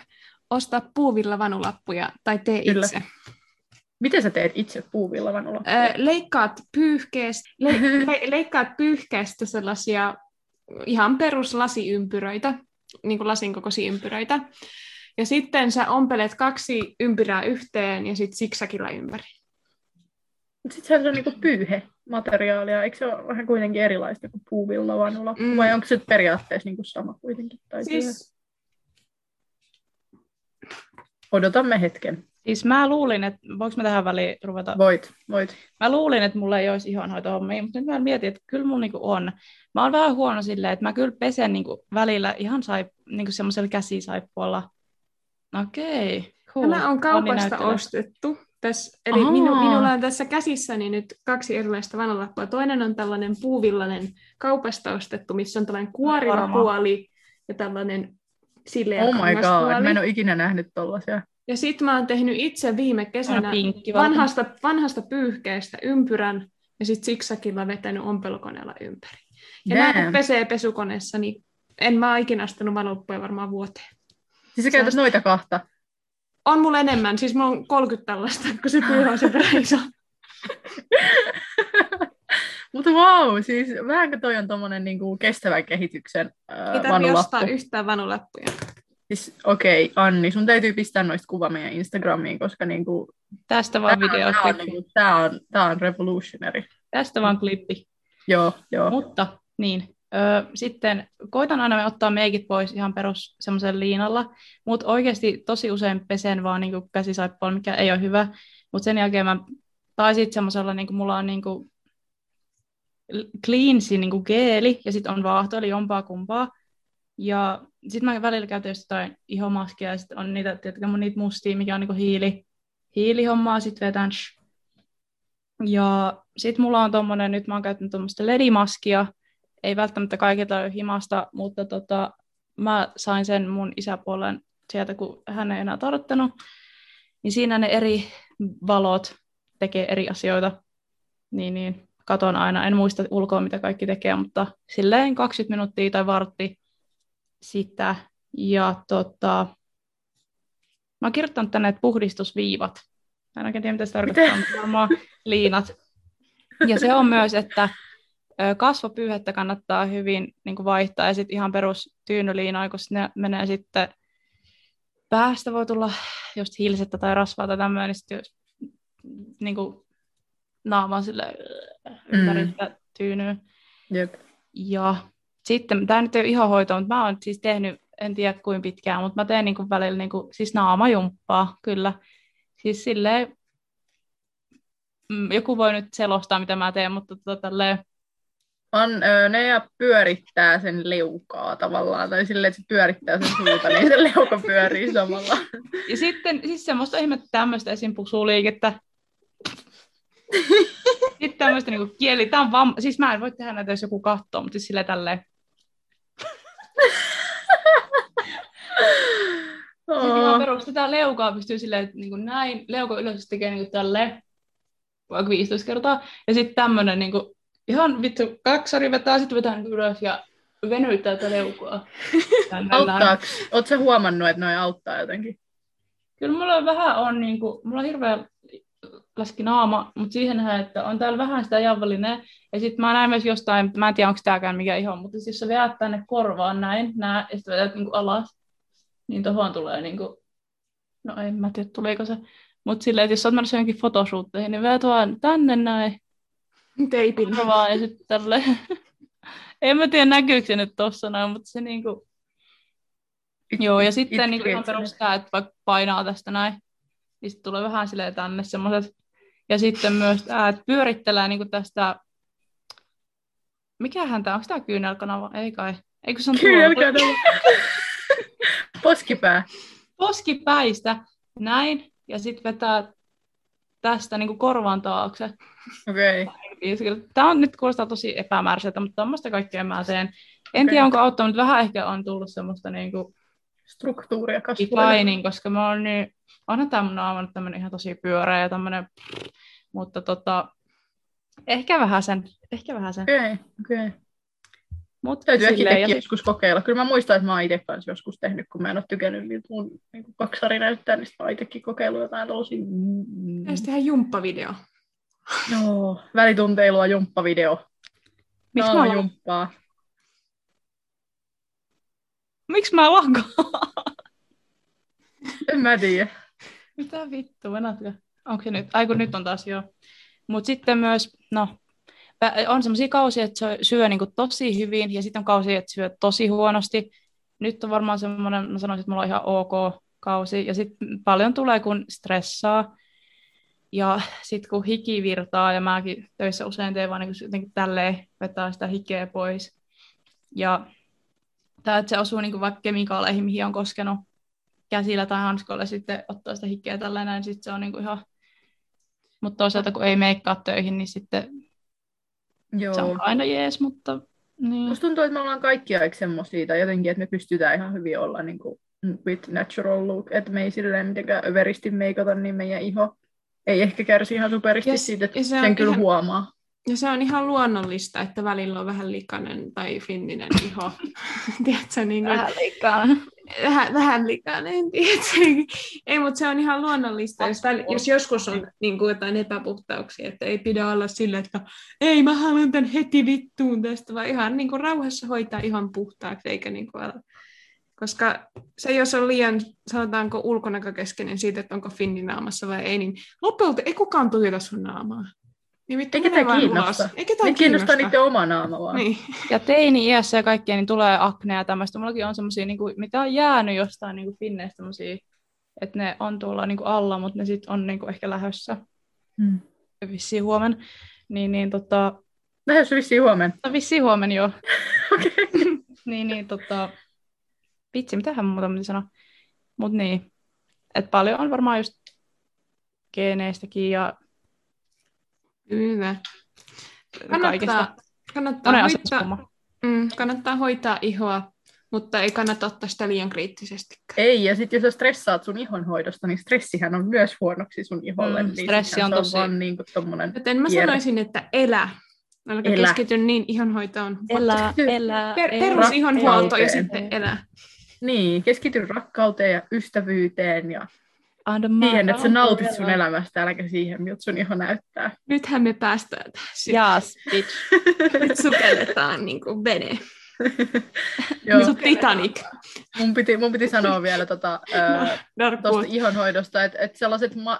Osta puuvilla vanulappuja tai tee Kyllä. itse. Miten sä teet itse puuvilla vanulappuja? Öö, leikkaat pyyhkeestä, le- le- leikkaat pyyhkeestä sellaisia ihan peruslasiympyröitä, niin kuin lasin kokoisia ympyröitä. Ja sitten sä ompelet kaksi ympyrää yhteen ja sitten siksakilla ympäri. Sitten se on niin kuin pyyhe. Materiaalia. Eikö se ole vähän kuitenkin erilaista kuin puuvilla vanulappu? Mm. Vai onko se periaatteessa niin kuin sama kuitenkin? Tai siis... Odotamme hetken. Siis mä luulin, että... Voinko mä tähän väliin ruveta? Voit, voit. Mä luulin, että mulla ei olisi ihonhoitohommia, mutta nyt mä mietin, että kyllä mulla niinku on. Mä oon vähän huono silleen, että mä kyllä pesen niinku välillä ihan saip, niinku semmoisella käsisaippualla. Okei. Cool. Tämä on kaupasta ostettu. Tässä, eli minu, minulla on tässä käsissäni nyt kaksi erilaista vanulappua. Toinen on tällainen puuvillainen kaupasta ostettu, missä on tällainen kuoriva puoli ja tällainen sileä oh kangaspuoli. Mä en ole ikinä nähnyt tollaisia. Ja sit mä oon tehnyt itse viime kesänä vanhasta, vanhasta pyyhkeestä ympyrän ja sit siksakilla vetänyt ompelukoneella ympäri. Ja yeah. näin pesee pesukoneessa, niin en mä ikinä astanut vanulappuja varmaan vuoteen. Siis sä käytät noita kahta? On mulla enemmän, siis mulla on kolmekymmentä tällaista, kun se pyyhä on sen verran iso. Mutta wow, siis vähänkö toi on tommonen niinku kestävän kehityksen äh, vanulappu? Ei tarvitse ostaa yhtään vanulappuja. Siis okei, okay, Anni, sun täytyy pistää noista kuva meidän Instagramiin, koska niinku... Tästä vaan video. Tää on, niinku, tää on, tää on revolutionary. Tästä vaan klippi. Joo, joo. Mutta, niin... Sitten koitan aina ottaa meikit pois ihan perus semmoisen liinalla, mutta oikeasti tosi usein pesen vaan niinku käsisaippualla, mikä ei ole hyvä, mutta sen jälkeen mä, tai sitten semmoisella, niinku, mulla on niinku cleansi niinku geeli ja sitten on vaahto, eli jompaa kumpaa. Ja sitten mä välillä käytän jostain ihomaskia ja sitten on niitä, tietenkin mun niitä mustia, mikä on niinku hiili, hiilihommaa, sitten vetän. Ja sitten mulla on tommonen, nyt mä oon käyttänyt tommoista ledimaskia. Ei välttämättä kaikilta ole himasta, mutta tota, mä sain sen mun isäpuolen sieltä, kun hän ei enää tarvittanut. Niin siinä ne eri valot tekee eri asioita. Niin, niin katon aina. En muista ulkoa, mitä kaikki tekee, mutta silleen kaksikymmentä minuuttia tai vartti sitä. Ja tota, mä oon kirjoittanut tänne, että puhdistusviivat. Mä en oikein tiedä, mitä se tarkoittaa, mutta varmaan liinat. Ja se on myös, että kasvopyyhettä kannattaa hyvin niin kuin vaihtaa ja sitten ihan perus tyynyliinaa, kun ne menee sitten päästä, voi tulla just hiilisettä tai rasvaa tai tämmöinen, niin sitten niin naamaan sille ympäriltä mm. tyynyyn. Jep. Ja sitten, tämä nyt ei ole ihan hoito, mutta mä oon siis tehnyt, en tiedä kuinka pitkään, mutta mä teen niin kuin välillä niin kuin, siis naamajumppaa, kyllä. Siis silleen, joku voi nyt selostaa, mitä mä teen, mutta tota, tälleen An, ö, Nea pyörittää sen leukaa tavallaan, tai silleen, että se pyörittää sen suuta, niin se leuka pyörii samalla. Ja sitten siis semmoista ihmettä tämmöistä esim. Puksuliikettä. Sitten tämmöistä niin kuin kieli. Tämä on vam... Siis mä en voi tehdä näitä, jos joku katsoo, mutta siis silleen tälleen. Sitten ihan perustetaan leukaa, pystyy silleen, että niin kuin näin. Leuka ylös tekee niin kuin tälleen, vaikka viisitoista kertaa. Ja sitten tämmöinen niin kuin... Ihan vittu, kaksari vetää, sitten vetää ylös ja venyttää tätä leukua. Auttaako? Oletko sä huomannut, että noi auttaa jotenkin? Kyllä mulla vähän on, niin kuin, mulla on hirveä laski naama, mutta siihenhän, että on täällä vähän sitä javalinea. Ja sitten mä näin myös jostain, mä en tiedä, onko tääkään mikä ihan, mutta siis jos sä vedät tänne korvaan näin, nää, ja sitten vedät niin kuin alas, niin tohon tulee niin kuin, no en mä tiedä, tuliko se. Mutta silleen, että jos sä oot menossa johonkin fotosuutteihin, niin vedät vaan tänne näin. Teipin. Arvaa, ja sitten tälle. En mä tiedä, näkyykö se nyt tossa noin, mutta se niinku... Joo, ja sitten niinku ihan perustaa, että vaikka painaa tästä näin, niin sitten tulee vähän silleen tänne semmoiset. Ja sitten myös tää, että pyörittelee niinku tästä... Mikähän tää, onko tää kyynelkanava? Ei kai. Eikö se on kyynelkanava. Poskipää. Poskipäistä. Näin. Ja sitten vetää tästä niinku korvan taakse. Okei. Okay. Tämä on nyt kuulostaa tosi epämääräiseltä, mutta tämmöistä kaikkea mä teen. En tiedä, onko auttanut, mutta vähän ehkä on tullut semmoista niinku struktuuria kasvuun, koska mä oon niin, aina tämä mun naama nyt tämmöinen ihan tosi pyöreä ja tämmöinen, mutta tota, ehkä vähän sen, ehkä vähän sen. Okei, okei. Täytyy äkkiä joskus kokeilla. Kyllä mä muistan, että mä oon itse kanssa joskus tehnyt, kun mä en ole tykännyt, niin mun niin kaksari näyttää, niin mä oon itsekin kokeillut jotain tosi... Täytyy tehdä jumppavideo. Joo, välitunteilua jumppavideo. Miksi mä la- jumppaa? Miksi mä lakaan? En mä tiedä. Mitä vittua, enää. Onko se nyt? Ai kun nyt on taas joo. Mut sitten myös, no, on semmosia kausia, että syö niinku tosi hyvin, ja sitten on kausia, että syö tosi huonosti. Nyt on varmaan semmoinen, mä sanoisin, että mulla on ihan ok kausi, ja sitten paljon tulee, kun stressaa. Ja sitten kun hiki virtaa, ja mäkin töissä usein teen vaan niin jotenkin tälleen, vetää sitä hikeä pois. Ja tämä, että se osuu niin vaikka kemikaaleihin, mihin on koskenut käsillä tai hanskoilla, sitten ottaa sitä hikeä tälleen, niin sitten se on niin ihan... Mutta toisaalta kun ei meikkaa töihin, niin sitten Joo. se on aina jees, mutta... Niin. Musta tuntuu, että me ollaan kaikki aika semmosia, tai jotenkin, että me pystytään ihan hyvin olla niin kuin with natural look, että me ei silleen mitenkään överisti meikata, niin meidän iho ei ehkä kärsi ihan superisti yes, siitä, että se sen kyllä ihan, huomaa. Ja se on ihan luonnollista, että välillä on vähän likainen tai finninen iho. Tiedätkö, niin kuin, vähän likainen. Vähän, vähän likainen, tiedätkö. Ei, mutta se on ihan luonnollista, jos, väl, jos joskus on niin kuin jotain epäpuhtauksia, että ei pidä olla sillä, että ei, mä haluan tämän heti vittuun tästä, vaan ihan niin kuin rauhassa hoitaa ihan puhtaaksi, eikä niin kuin ala. Koska se, jos on liian, sanotaanko ulkonäkökeskeinen siitä, että onko finni naamassa vai ei, niin lopulta ei kukaan tuijota sun naamaa. Niin eikä tämä kiinnosta. Eikä tämä kiinnostaa niiden oma naama vaan. Niin. Ja teini-iässä ja kaikkea, niin tulee aknea ja tämmöistä. Mullakin on semmoisia, niin mitä on jäänyt jostain niin finneistä semmoisia, että ne on tuolla niin alla, mutta ne sitten on niin ehkä lähössä. Hmm. Vissiin huomen. Niin, niin, tota... Lähössä vissiin huomen? No, vissiin huomen, joo. Okei. Okay. niin, niin, tota... Vitsi, mitähän muuta miten sanoa. Mutta niin, että paljon on varmaan just geeneistäkin ja kyllä. Kannattaa, kannattaa, hoitaa, mm, kannattaa hoitaa ihoa, mutta ei kannata ottaa sitä liian kriittisesti. Ei, ja sitten jos sä stressaat sun ihon hoidosta, niin stressihän on myös huonoksi sun iholle. Mm, niin stressi on tosi. On niin joten mä kierre. Sanoisin, että elä. Alkaa keskity niin ihonhoitoon. Elä, elä, per, perus elä, ihonhuolto elä, ja sitten elä. Niin, keskity rakkauteen ja ystävyyteen ja siihen, että sä nautit sun elämästä, äläkä siihen, miltä sun iho näyttää. Nythän me päästään täysin. Jaas, bitch. Nyt sukelletaan niin kuin vene. Nyt on Titanic. Mun piti, mun piti sanoa vielä tuota, no, tuosta ihonhoidosta, että et sellaiset ma-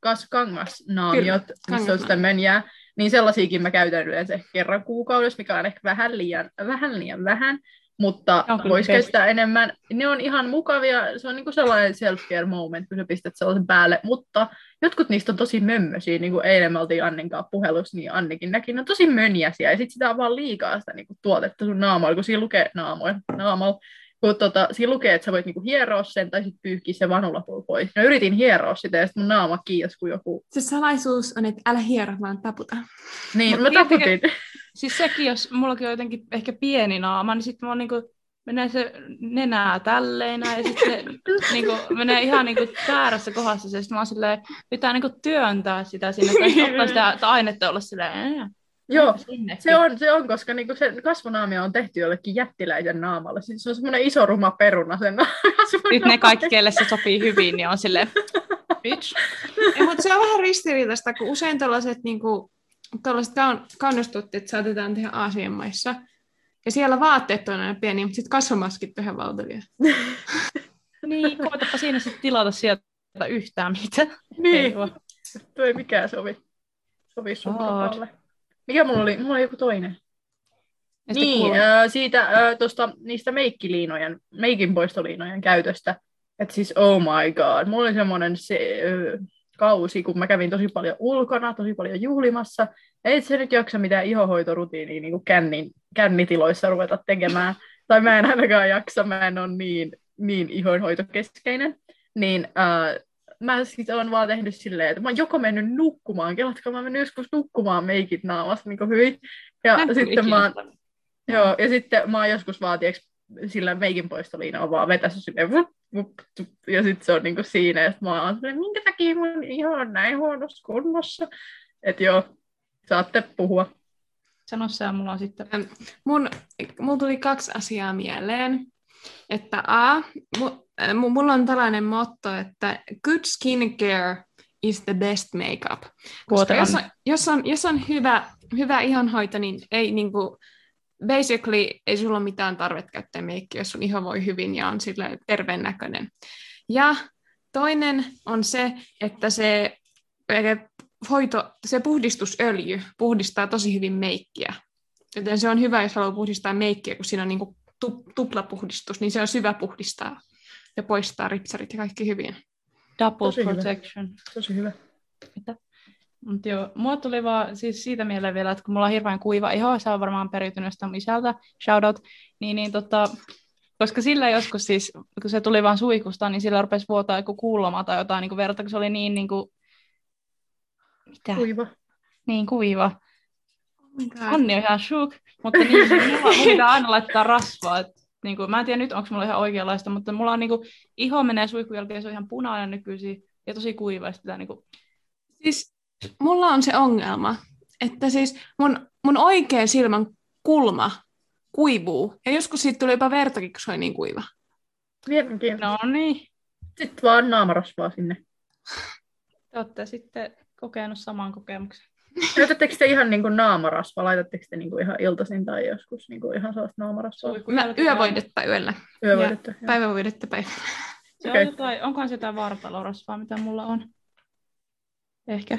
kas- kangasnaamiot, missä on sitä mönjää, niin sellaisiakin mä käytän yleensä kerran kuukaudessa, mikä on ehkä vähän liian vähän, liian vähän Mutta voisi kestää enemmän. Ne on ihan mukavia, se on niinku sellainen self-care moment, kun sä pistät sellaisen päälle, mutta jotkut niistä on tosi mömmöisiä, niin kuin eilen me oltiin Annin kanssa puhelussa, niin Annikin näki, ne on tosi mönjäisiä, ja sitten sitä on vaan liikaa sitä niinku tuotetta sun naamoilla, kun siinä lukee, naamoilla, naamoilla, kun tota, siinä lukee, että sä voit niinku hieroa sen, tai sitten pyyhkiä sen vanulapulla pois. No yritin hieroa sitä, ja sitten mun naama kiias, kun joku... Se salaisuus on, että älä hiero, vaan taputa. Niin, mä taputin. Siis sekin, jos mullakin on jotenkin ehkä pieni naama, niin sitten niin menee se nenää tälleen, ja sitten se niin kuin, menee ihan niin kuin väärässä kohdassa, ja sitten mä oon silleen, pitää niin kuin työntää sitä sinne, tai ottaa sitä ainetta olla silleen. Joo, se on, se on, koska niin kuin se kasvonaamia on tehty jollekin jättiläisen naamalle. Siis se on semmoinen iso ruma peruna sen kasvonaamia. Nyt ne kaikki, kelle se sopii hyvin, niin on silleen, bitch. Ja, mutta se on vähän ristiriitaista, kun usein tällaiset... Niin kuin Tuollaiset kaunestuotteet saatetaan tehdä Aasian maissa. Ja siellä vaatteet on aina pieniä, mutta sitten kasvomaskit on ihan valtavia. Niin, koetapa siinä sitten tilata sieltä yhtään mitä. Niin, tuo ei mikään sovi. Sovi sun kapalle. Mikä mulla oli? Mulla oli joku toinen. Ja niin, äh, siitä, äh, tosta, niistä meikkiliinojen, meikinpoistoliinojen käytöstä. Että siis oh my god, mulla oli semmoinen... Se, äh, kausi, kun mä kävin tosi paljon ulkona, tosi paljon juhlimassa. Ei se nyt jaksa mitään ihohoitorutiiniä niin kuin kännin, kännitiloissa ruveta tekemään. Tai mä en ainakaan jaksa, mä en ole niin, niin ihonhoitokeskeinen. Niin äh, mä siis olen vaan tehnyt silleen, että mä oon joko mennyt nukkumaan, kelatkaa mä mennyt joskus nukkumaan meikit naamassa, niin kuin hyvin. Ja sitten, mä, joo, ja sitten mä oon joskus vaatieksi sillä meikin poistoliina on vaan vetässä silleen vup, vup, vup, ja sitten se on niinku siinä, ja mä oon silleen, minkä takia mun iho on näin huonossa kunnossa. Että joo, saatte puhua. Sano sä, mulla on sitten... Mun, mulla tuli kaksi asiaa mieleen. Että A, mulla on tällainen motto, että good skincare is the best makeup. Koska jos on, jos on, jos on hyvä, hyvä ihonhoito, niin ei niinku... Basically, ei sulla ole mitään tarvetta käyttää meikkiä, jos sun iho voi hyvin ja on silleen terveen näköinen. Ja toinen on se, että se, hoito, se puhdistusöljy puhdistaa tosi hyvin meikkiä. Joten se on hyvä, jos haluaa puhdistaa meikkiä, kun siinä on niinku tuplapuhdistus, niin se on hyvä puhdistaa ja poistaa ripsarit ja kaikki hyvin. Double tosi protection. Hyvä. Tosi hyvä. Mitä? Mutta joo, mua tuli vaan siis siitä mieleen vielä, että kun mulla on hirveän kuiva iho, se on varmaan periytynyt sitä mun isältä, shout out, niin, niin tota, koska sillä joskus siis, kun se tuli vaan suikusta, niin sillä rupesi vuotaa joku kuuloma tai jotain niin kuin verta, kun se oli niin niin kuin, mitä? Kuiva. Niin, kuiva. Oh, Anni on ihan shook, mutta niin, mulla pitää aina laittaa rasvaa, että niin kuin, mä en tiedä nyt, onko mulla ihan oikeanlaista, mutta mulla on niin kuin, iho menee suikun jälkeen, se on ihan punainen nykyisin ja tosi kuiva, ja sitä niin kuin, siis mulla on se ongelma, että siis mun, mun oikea silmän kulma kuivuu. Ja joskus siitä tuli jopa vertakin, kun se oli niin kuiva. No niin. Sitten vaan naamarasvaa sinne. Te olette sitten kokenut saman kokemuksen. Laitatteko te ihan niin kuin naamarasvaa? Laitatteko te niin kuin ihan iltaisin tai joskus niin kuin ihan sellaista naamarasvaa? Mä yövoidetta yöllä. Yövoidetta. Ja päivävoidetta päivällä. Se okay. On jotain, onkohan se jotain vartalorasvaa, mitä mulla on? Ehkä.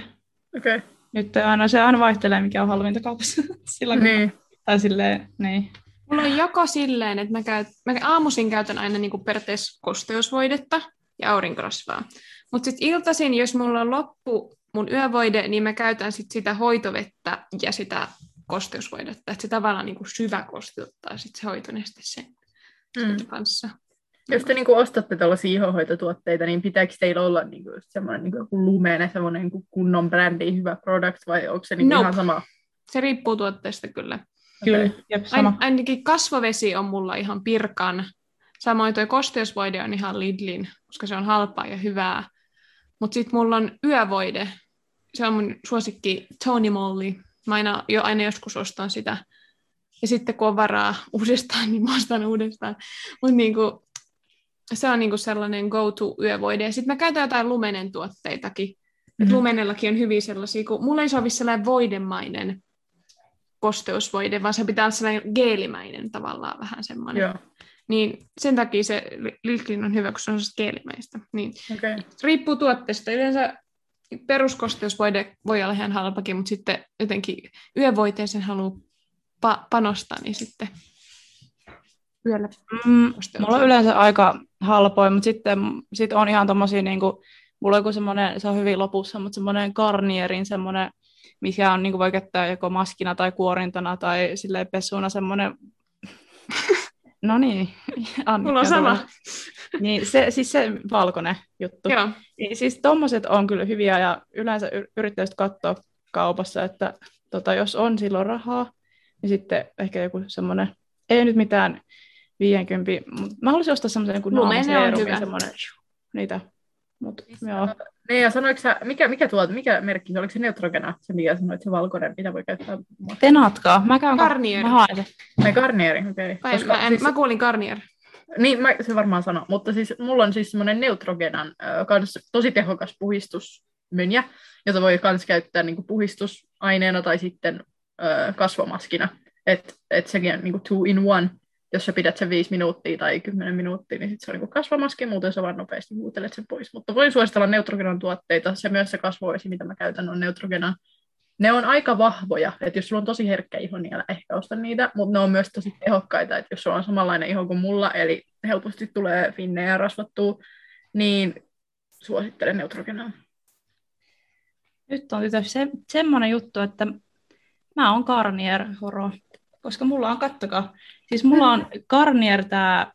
Okay. Nyt aina, se aina vaihtelee, mikä on halvinta kaupassa. Silloin, niin. Tai silleen, niin. Mulla on joko silleen, että mä, käyt, mä aamuisin käytän aina niin kuin periaatteessa kosteusvoidetta ja aurinkorasvaa. Mutta sitten iltaisin, jos mulla on loppu mun yövoide, niin mä käytän sit sitä hoitovettä ja sitä kosteusvoidetta. Että se tavallaan niin kuin syvä kosteuttaa sit se hoitoneste sen mm. kanssa. Jos te niinku ostatte tällaisia ihohoitotuotteita, niin pitääkö teillä olla niinku semmoinen niinku Lumene, semmoinen kunnon brändi, hyvä product, vai onko se niinku nope. ihan sama? Se riippuu tuotteesta kyllä. Kyllä. Jep, sama. Ain, ainakin kasvovesi on mulla ihan Pirkan. Samoin toi kosteusvoide on ihan Lidlin, koska se on halpaa ja hyvää. Mutta sitten mulla on yövoide. Se on mun suosikki Tony Moly. Mä aina, jo, aina joskus ostan sitä. Ja sitten kun on varaa uudestaan, niin mä ostan uudestaan. Mutta niinku... Se on niinku sellainen go-to-yövoide. Ja sitten mä käytän jotain Lumenen tuotteitakin. Mm-hmm. Et Lumenellakin on hyviä sellaisia, kun mulla ei sovi sellainen voidemainen kosteusvoide, vaan se pitää olla sellainen geelimäinen tavallaan vähän semmoinen. Joo. Niin sen takia se Lidlin on hyvä, kun se on sellaista geelimäistä. Niin. Okay. Riippuu tuotteesta. Yleensä peruskosteusvoide voi olla ihan halpakin, mutta sitten jotenkin yövoiteen sen haluaa pa- panostaa, niin sitten yöllä? Mm, mulla on yleensä aika halpoja, mutta sitten sit on ihan tommosia, niin kuin, mulla on joku semmoinen, se on hyvin lopussa, mutta semmoinen Garnierin semmoinen, mikä on, niin kuin voi käyttää joko maskina tai kuorintana tai silleen pesuna semmoinen. No niin, Anni. Mulla on sama. Niin, se, siis se valkoinen juttu. Joo. Niin, siis tommoset on kyllä hyviä ja yleensä yrittää sitten katsoa kaupassa, että tota, jos on silloin rahaa, niin sitten ehkä joku semmoinen, ei nyt mitään viisikymmentä, mutta mä haluaisin ostaa semmoisen kuin naamaseerumi, semmoinen, niitä. Mut, joo. Nea, sanoitko sä, mikä, mikä, tuolta, mikä merkki, oliko se Neutrogena, se mikä sanoit, se valkoinen, mitä voi käyttää? Tenatkaa, mä käyn Garnieri. Mä haen. Ai Garnieri, okei. Okay. Koska mä, en, siis, mä kuulin Garnier. Niin, mä, se varmaan sano, mutta siis mulla on siis semmoinen Neutrogenan, joka on tosi tehokas puhistusmynjä, jota voi myös käyttää niinku puhistusaineena tai sitten ö, kasvomaskina. Että et sekin on niinku two in one. Jos sä pidät sen viisi minuuttia tai kymmenen minuuttia, niin sit se on niinku kasvamaski, muuten sä vaan nopeasti huutelet sen pois. Mutta voin suositella Neutrogenan tuotteita, se myös se kasvoesi, mitä mä käytän, on Neutrogena. Ne on aika vahvoja, että jos sulla on tosi herkkä iho, niin älä ehkä osta niitä, mutta ne on myös tosi tehokkaita, että jos sulla on samanlainen iho kuin mulla, eli helposti tulee finnejä rasvattua, niin suosittelen Neutrogenaa. Nyt on tietysti se, semmoinen juttu, että mä oon Garnier-horo. Koska mulla on, kattokaa, siis mulla on Garnier tää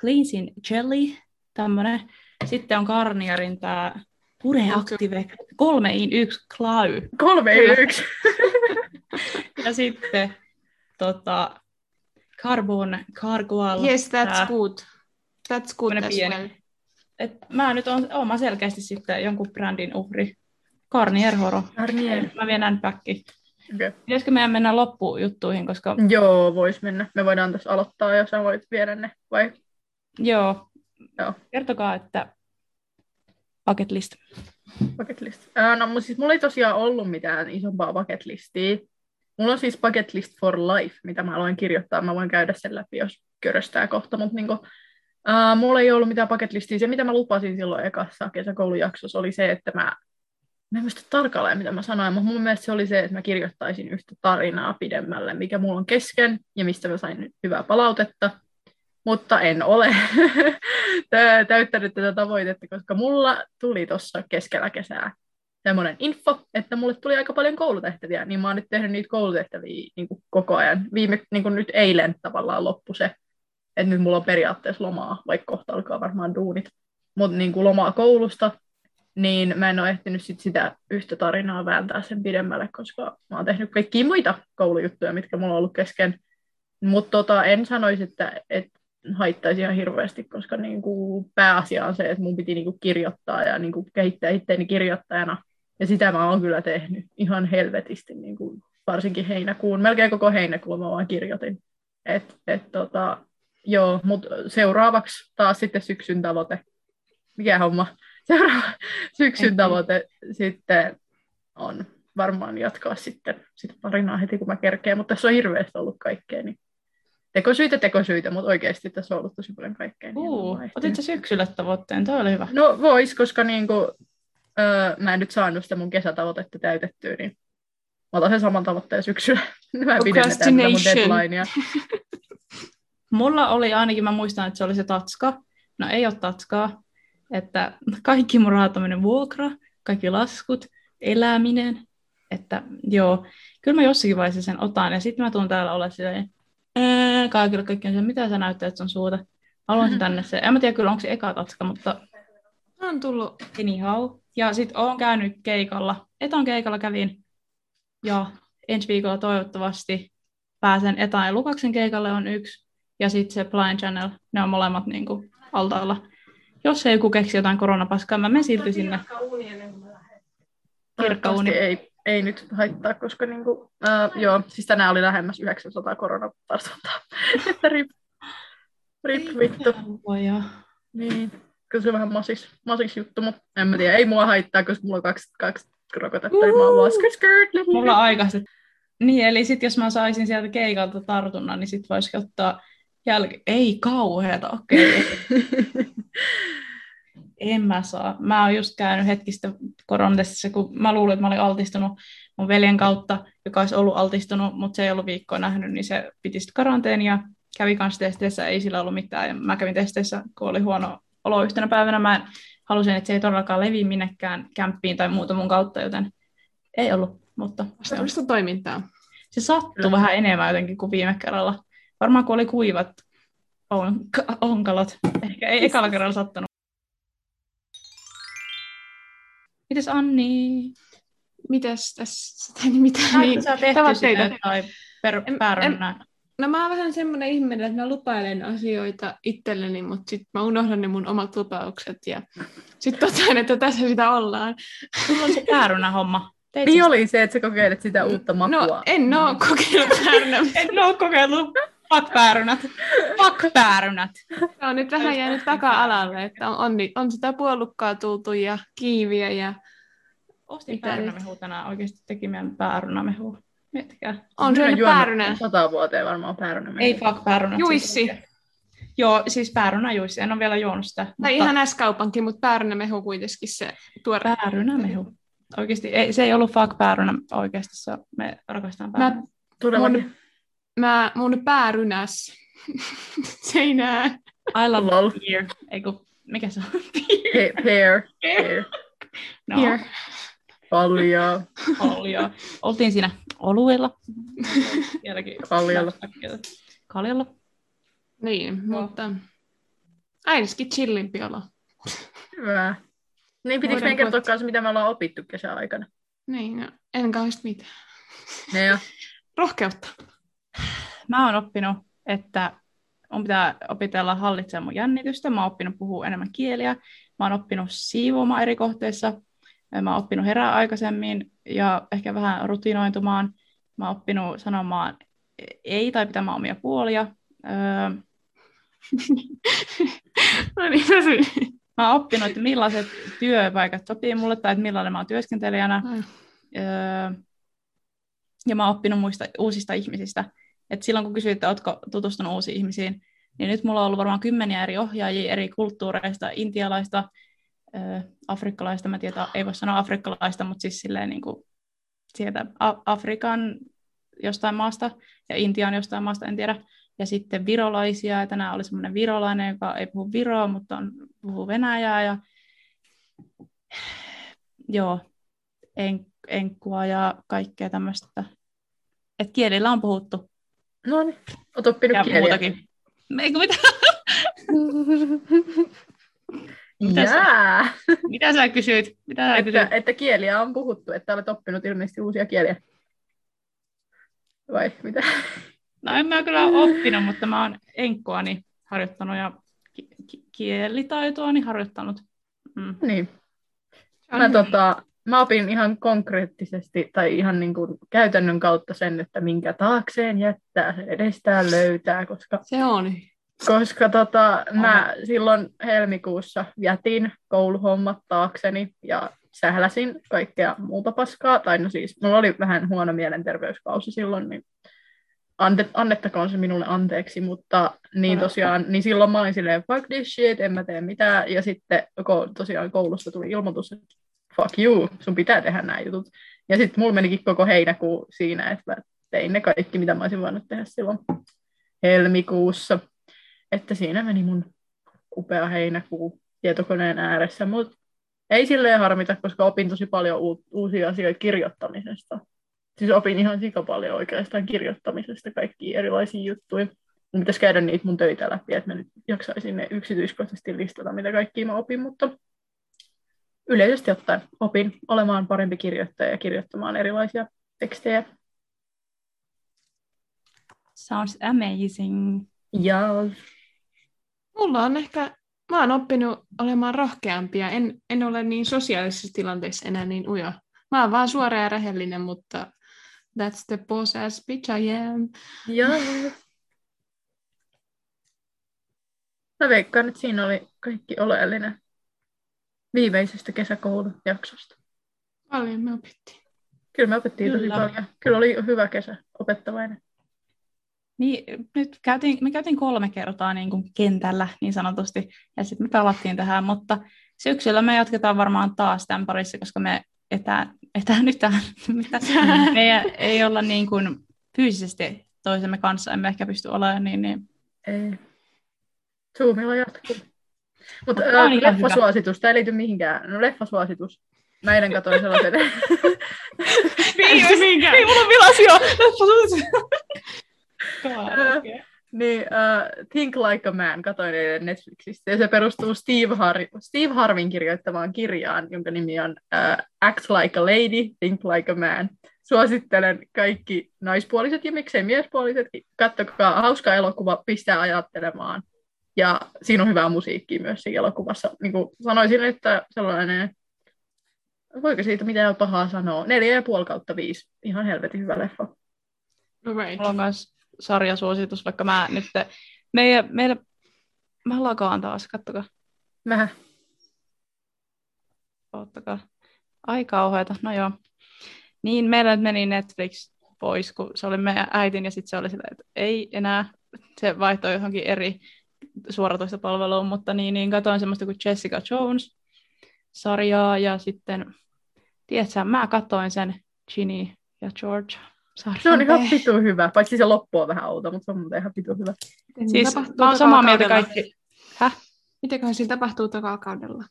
Cleansing Jelly, tämmönen. Sitten on Garnierin tää Pure Active kolme in yksi Clau. kolme in yksi Ja sitten tota Carbon Cargoal. Yes, that's good. That's good as well. Et mä nyt on, oon mä selkeästi sitten jonkun brändin uhri. Garnier-horo. Garnier. Mä vien nän päkki. Okay. Pitäisikö meidän mennä loppujuttuihin, koska... Joo, vois mennä. Me voidaan tässä aloittaa, jos sä voit viedä ne, vai? Joo. Joo. Kertokaa, että bucket list. Bucket list. Äh, no siis mulla ei tosiaan ollut mitään isompaa bucket listiä. Mulla on siis bucket list for life, mitä mä aloin kirjoittaa. Mä voin käydä sen läpi, jos köröstää kohta, mutta niinku... Äh, mulla ei ollut mitään bucket listiä. Se, mitä mä lupasin silloin ekassa kesäkoulujaksossa, oli se, että mä... Mä en muista tarkalleen, mitä mä sanoin, mutta mun mielestä se oli se, että mä kirjoittaisin yhtä tarinaa pidemmälle, mikä mulla on kesken ja mistä mä sain hyvää palautetta, mutta en ole täyttänyt tätä tavoitetta, koska mulla tuli tuossa keskellä kesää semmoinen info, että mulle tuli aika paljon koulutehtäviä, niin mä oon nyt tehnyt niitä koulutehtäviä niin kuin koko ajan. Viime, niin kuin nyt eilen tavallaan loppu se, että nyt mulla on periaatteessa lomaa, vaikka kohta alkaa varmaan duunit, mutta niin kuin lomaa koulusta. Niin mä en ole ehtinyt sit sitä yhtä tarinaa vääntää sen pidemmälle, koska mä oon tehnyt kaikkia muita koulujuttuja, mitkä mulla on ollut kesken. Mutta tota, en sanoisi, että et haittaisi ihan hirveästi, koska niinku pääasia on se, että mun piti niinku kirjoittaa ja niinku kehittää itseäni kirjoittajana. Ja sitä mä oon kyllä tehnyt ihan helvetisti, niinku, varsinkin heinäkuun. Melkein koko heinäkuun mä vaan kirjoitin. Et, et tota, joo, mut seuraavaksi taas sitten syksyn tavoite. Mikä homma? Seuraava syksyn tavoite sitten on varmaan jatkaa sitten sitä tarinaa heti, kun mä kerkeen, mutta tässä on hirveästi ollut kaikkea. Niin. Tekosyitä, tekosyitä, mutta oikeasti tässä on ollut tosi paljon kaikkea. Uu, niin otit sä syksyllä tavoitteen, toi oli hyvä. No vois, koska niinku, öö, mä en nyt saanut sitä mun kesätavoitetta täytettyä, niin mä otan sen saman tavoitteen syksyllä. Mä pidennetään mun deadlinea. Mulla oli ainakin, mä muistan, että se oli se tatska. No ei ole tatskaa. Että kaikki mun rahat on mennyt vuokra, kaikki laskut, eläminen, että joo, kyllä mä jossakin vaiheessa sen otan, ja sitten mä tuun täällä olla silleen, kaikille kaikki on se, mitä sä näyttelet sun suuta, haluan sen tänne se, en mä tiedä kyllä, onko se eka tatska, mutta on tullut anyhow, ja sitten oon käynyt keikalla, etan keikalla kävin, ja ensi viikolla toivottavasti pääsen etan ja Lukaksen keikalle on yksi, ja sitten se Blind Channel, ne on molemmat niinku altaalla. Jos ei joku keksi jotain koronapaskaa, mä menen silti sinne. Kirkkauuni. Ei, ei nyt haittaa, koska niinku, uh, joo, siis tänään oli lähemmäs yhdeksänsataa koronatartuntaa. Että rip, rip vittu. Niin, kyllä se on vähän masis, masis juttu, mutta en mä tiedä, ei mua haittaa, koska mulla on kaksi, kaksi rokotetta, niin mä oon vaan skirt, skirt. Mulla on aikaisesti. Niin, eli sit jos mä saisin sieltä keikalta tartunnan, niin sit voisi ottaa jälkeen. Ei kauheeta, okei. Okay. En mä saa. Mä oon just käynyt hetkistä koronatestissä, kun mä luulin, että mä olin altistunut mun veljen kautta, joka olisi ollut altistunut, mutta se ei ollut viikkoa nähnyt, niin se piti sitten karanteenia. kävi kanssa testeissä, ei sillä ollut mitään. Mä kävin testeissä, kun oli huono olo yhtenä päivänä. Mä en, halusin, että se ei todellakaan levi minnekään kämppiin tai muuta mun kautta, joten ei ollut. Mutta se on toimintaa. Se sattui vähän enemmän jotenkin kuin viime kerralla. Varmaan kun oli kuivat onk- onkalot. Ehkä ei ekalla kerralla sattunut. Mites Anni? Mites tässä? Tai mitään niin. Sä tehty sitä tai päärönnään? No mä oon vähän semmoinen ihminen, että mä lupailen asioita itselleni, mutta sit mä unohdan ne mun omat lupaukset ja sit totean, että tässä sitä ollaan. Sulla on se päärönä homma. Teit niin oli se, että sä kokeilet sitä uutta makua. No, en oo kokeillut päärynät. en oo kokeillut pakpäärynät. Pakpäärynät. Se on nyt vähän jäänyt taka-alalle, että on, on, on sitä puolukkaa tultu ja kiiviä ja... Ostin päärynämehua tänään. Oikeasti teki meidän päärynämehua. Miettikää. On syönyt päärynää. Sata vuoteen varmaan päärynämehua. Ei pakpäärynät. Juissi. Siis joo, siis päärynäjuissi. En ole vielä juonut sitä. Tai mutta... ihan äskaupankin, mutta päärynämehu kuitenkin se tuore. Päärynämehu. Oikeasti, ei, se ei ollut fuck päärynä oikeasti, se, me rakastetaan päärynä. Mä, mun, mä, mun päärynäs seinään. I love lol. Beer. Eiku, mikä se on? Beer. Peer. Peer. No. Peer. Paljaa. Paljaa. Oltiin siinä oluilla. Kaljalla. Kaljalla. Niin, no. Mutta ainakin chillimpi olo. Hyvä. Niin, pitikö meidän kertoa kanssa, mitä me ollaan opittu kesän aikana? Niin, no, en kauheasti mitään. No joo. Rohkeutta. Mä oon oppinut, että mun pitää opitella hallitsemaan mun jännitystä. Mä oon oppinut puhua enemmän kieliä. Mä oon oppinut siivoamaan eri kohteissa. Mä oon oppinut herää aikaisemmin ja ehkä vähän rutinoitumaan. Mä oon oppinut sanomaan ei tai pitämään omia puolia. Öö... no niin, mä Mä oon oppinut, että millaiset työpaikat sopii mulle tai että millainen mä oon työskentelijänä. Mm. Öö, ja mä oon oppinut muista uusista ihmisistä. Et silloin kun kysyit, että ootko tutustunut uusiin ihmisiin, niin nyt mulla on ollut varmaan kymmeniä eri ohjaajia eri kulttuureista, intialaista, öö, afrikkalaista. Mä tiedän, ei voi sanoa afrikkalaista, mutta siis silleen niin kuin sieltä Afrikan jostain maasta ja Intian jostain maasta, en tiedä. Ja sitten virolaisia, ja tänään oli semmoinen virolainen, joka ei puhu viroa, mutta on, puhuu venäjää, ja joo, en, enkkua ja kaikkea tämmöistä. Että kielillä on puhuttu. No niin, oot oppinut ja kieliä. Muutakin. Eikö mitään? mitä, sä, mitä sä kysyit? Mitä sä että, kysyit? Että kieliä on puhuttu, että olet oppinut ilmeisesti uusia kieliä. Vai mitä? No en mä kyllä ole oppinut, mutta mä oon enkkoani harjoittanut ja ki- ki- kielitaitoani harjoittanut. Mm. Niin. Mä, tota, mä opin ihan konkreettisesti tai ihan niin kuin käytännön kautta sen, että minkä taakseen jättää, sen edestään löytää. Koska, se on. Koska tota, mä silloin helmikuussa jätin kouluhommat taakseni ja sähläsin kaikkea muuta paskaa. Tai no siis, mulla oli vähän huono mielenterveyskausi silloin, niin... Ante, annettakoon se minulle anteeksi, mutta niin tosiaan, niin silloin mä olin silleen fuck this shit, en mä tee mitään, ja sitten tosiaan koulusta tuli ilmoitus, että fuck you, sun pitää tehdä nämä jutut. Ja sitten mulla menikin koko heinäkuu siinä, että mä tein ne kaikki, mitä mä olisin voinut tehdä silloin helmikuussa. Että siinä meni mun upea heinäkuu tietokoneen ääressä, mutta ei silleen harmita, koska opin tosi paljon u- uusia asioita kirjoittamisesta. Siis opin ihan sikapaljon oikeastaan kirjoittamisesta kaikkia erilaisia juttuja. Mun pitäisi käydä niitä mun töitä läpi, että mä nyt jaksaisin ne yksityiskohtaisesti listata, mitä kaikkia mä opin, mutta yleisesti ottaen opin olemaan parempi kirjoittaja ja kirjoittamaan erilaisia tekstejä. Sounds amazing. Ja mulla on ehkä, mä oon oppinut olemaan rohkeampi ja en, en ole niin sosiaalisessa tilanteessa enää niin ujo. Mä oon vaan suora ja rehellinen, mutta that's the boss ass bitch I am. Joo. Mä veikkaan, että siinä oli kaikki oleellinen viimeisestä kesäkoulun jaksosta. Paljon me opittiin. Kyllä me opittiin Kyllä. tosi paljon. Kyllä oli hyvä kesä, opettavainen. Niin, nyt käytiin, me käytiin kolme kertaa niin kuin kentällä niin sanotusti, ja sitten me palattiin tähän, mutta syksyllä me jatketaan varmaan taas tämän parissa, koska me Etä, etäännytään, mitä me ei olla niin kuin fyysisesti toisemme kanssa, emme ehkä pysty olemaan niin, niin Ei. Zoomilla jatkuu. Mutta uh, leffasuositus, tämä ei liity mihinkään. No leffasuositus. Mä eilen katsoin sellaisen. Viimeis, ei mulla on vilasio. Leffasuositus. uh, niin, uh, Think like a Man katsoin eilen Netflixistä. Ja se perustuu Steve, Har- Steve Harvin kirjoittamaan kirjaan, jonka nimi on uh, Act like a Lady, Think like a Man. Suosittelen kaikki naispuoliset ja miksei miespuolisetkin. Kattokaa, hauska elokuva, pistää ajattelemaan. Ja siinä on hyvää musiikkia myös siinä elokuvassa. Niin kuin sanoisin, että sellainen, voiko siitä mitään pahaa sanoa, neljä ja puoli kautta viisi. Ihan helvetin hyvä leffa. Right. Mulla on myös sarjasuositus, vaikka mä nyt, meidän, meidän, mä lakaan taas, kattokaa. Mähä. Oottakaa. Ai kauheeta, no joo. Niin, meillä nyt meni Netflix pois, kun se oli meidän äitin, ja sitten se oli sitä, että ei enää, se vaihtoi johonkin eri suoratoistopalveluun, mutta niin, niin katsoin semmoista kuin Jessica Jones-sarjaa, ja sitten, tiedätkö, mä katsoin sen Ginny ja George -sarjan. Se on ihan pitu hyvä, paitsi se loppu on vähän outo, mutta se on muuten ihan pitu hyvä. Siis mä oon samaa mieltä kaikki. Häh? Mitenköhän siinä tapahtuu tokaa kaudella?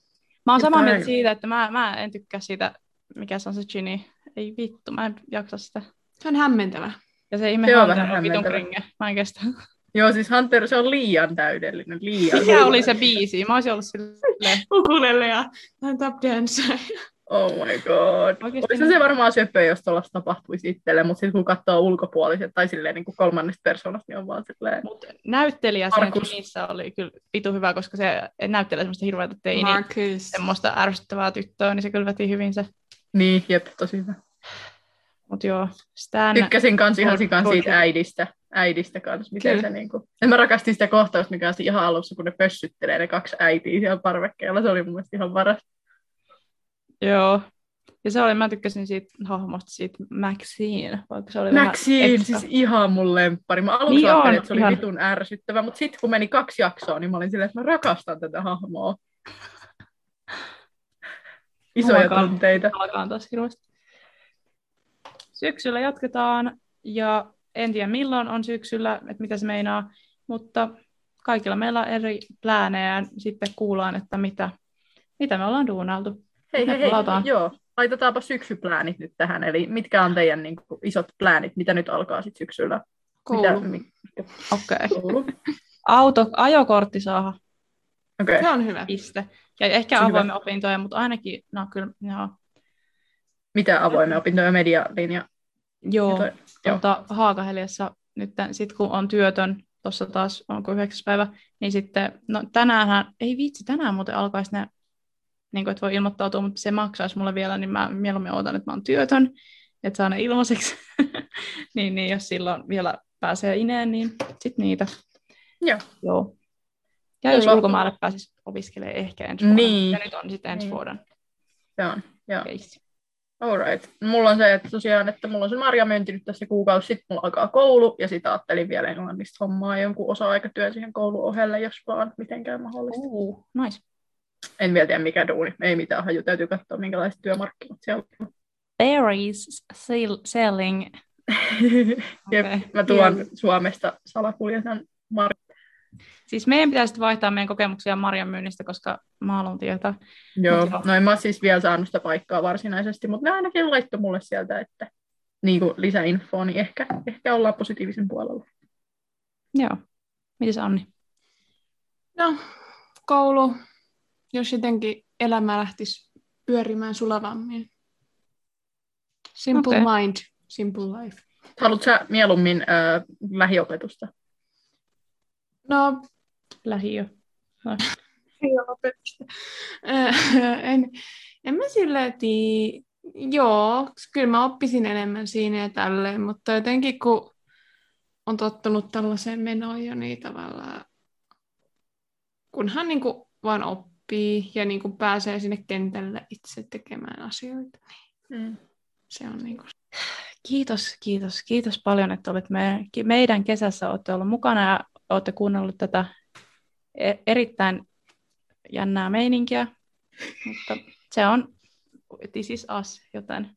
Mä oon samaa mieltä siitä, että mä, mä en tykkää siitä, mikä se on se Ginny. Ei vittu, mä en jaksa sitä. Se on hämmentävä. Ja se ihme Hunter on vitun kringe. Mä en kestä. Joo, siis Hunter, se on liian täydellinen. Liian. Mikä oli se biisi? Mä olisin ollut silleen. Ukulele ja tap dance. Oh my god. Oikeasti olisi se varmaan söpöä, jos tuollaista tapahtuisi itselle, mutta sitten kun katsoo ulkopuoliset tai silleen niin kuin kolmannesta persoonasta, niin on vaan silleen. Mut näyttelijä Markus. Siinä niissä oli kyllä vitu hyvä, koska se näyttelee semmoista hirveätä teiniä. Markus. Semmoista ärsyttävää tyttöä, niin se kyllä veti hyvin se. Niin, jep, tosi hyvä. Mut joo, Stan... Tykkäsin kans ihan sikan siitä äidistä, äidistä kans, miten se niinku... Ja mä rakastin sitä kohtausta, mikä on ihan alussa, kun ne pössyttelee ne kaksi äitiä siellä parvekkeella, se oli mun mielestä ihan paras. Joo, ja se oli, mä tykkäsin siitä hahmosta, siitä Maxine, vaikka se oli Maxine, siis ihan mun lemppari. Mä aluksi niin ajattelin, että se oli ihan vitun ärsyttävä, mutta sit kun meni kaksi jaksoa, niin mä olin silleen, että mä rakastan tätä hahmoa. Isoja alkaan, tunteita. Alkaan taas hirveästi. Syksyllä jatketaan, ja en tiedä milloin on syksyllä, että mitä se meinaa, mutta kaikilla meillä on eri pläänejä, ja sitten kuullaan, että mitä, mitä me ollaan duunailtu. Hei, hei, hei, joo. Laitetaanpa syksypläänit nyt tähän, eli mitkä on teidän niin kuin, isot pläänit, mitä nyt alkaa sitten syksyllä? Koulu. Mit... Okei. Okay. Auto, ajokortti saada. Okay. Se on hyvä. Piste. Ja ehkä avoimen opintoja, mutta ainakin, no kyllä, joo. Mitä avoimen opintoja, medialinja? Joo, toi, tuota, joo. Haaga-Heliassa nyt sitten kun on työtön, tuossa taas onko yhdeksäs päivä, niin sitten, no tänäänhän, ei vitsi, tänään muuten alkaisi ne, niin kuin, että voi ilmoittautua, mutta se maksaisi mulle vielä, niin mä mieluummin odotan, että mä oon työtön, että saa ne ilmaiseksi. niin, niin jos silloin vielä pääsee ineen, niin sitten niitä. Joo. Joo. Ja jos Loppu. Ulkomaille pääsisi opiskelemaan ehkä ensi vuoden. Niin. Ja nyt on sitten ensi niin. vuoden. Se on, joo. All right. Mulla on se, että tosiaan, että mulla on se marjamyynti nyt tässä kuukausi, sitten mulla alkaa koulu, ja sitä ajattelin vielä englannista hommaa jonkun osa-aikatyön siihen koulun ohelle, jos vaan mitenkään mahdollista. Uh, nice. En vielä tiedä, mikä duuni. Ei mitään haju. Täytyy katsoa, minkälaiset työmarkkinat siellä on. Berries selling. Okay. Mä tuon yeah. Suomesta salakuljetan marjamyynti. Siis meidän pitäisi vaihtaa meidän kokemuksia marjan myynnistä, koska mä haluan tietää. Joo, joo, no en mä siis vielä saanut sitä paikkaa varsinaisesti, mutta ne ainakin laittoi mulle sieltä, että niin kuin lisäinfoa, niin ehkä, ehkä ollaan positiivisen puolella. Joo. Mitäs Anni? No, koulu, jos jotenkin elämä lähtisi pyörimään sulavammin. Simple okay. Mind, simple life. Haluatko sä mieluummin äh, lähiopetusta? No, lähiö. No. en, en mä silleen tii. Joo, kyllä mä oppisin enemmän siinä ja tälleen, mutta jotenkin kun on tottunut tällaiseen menoon jo, niin tavallaan kunhan niin kuin vaan oppii ja niin kuin pääsee sinne kentälle itse tekemään asioita. Niin mm. se on niin kuin... Kiitos, kiitos, kiitos paljon, että olet me, meidän kesässä olette olleet mukana ja olette kuunnellut tätä erittäin jännää meininkiä, mutta se on this is us, joten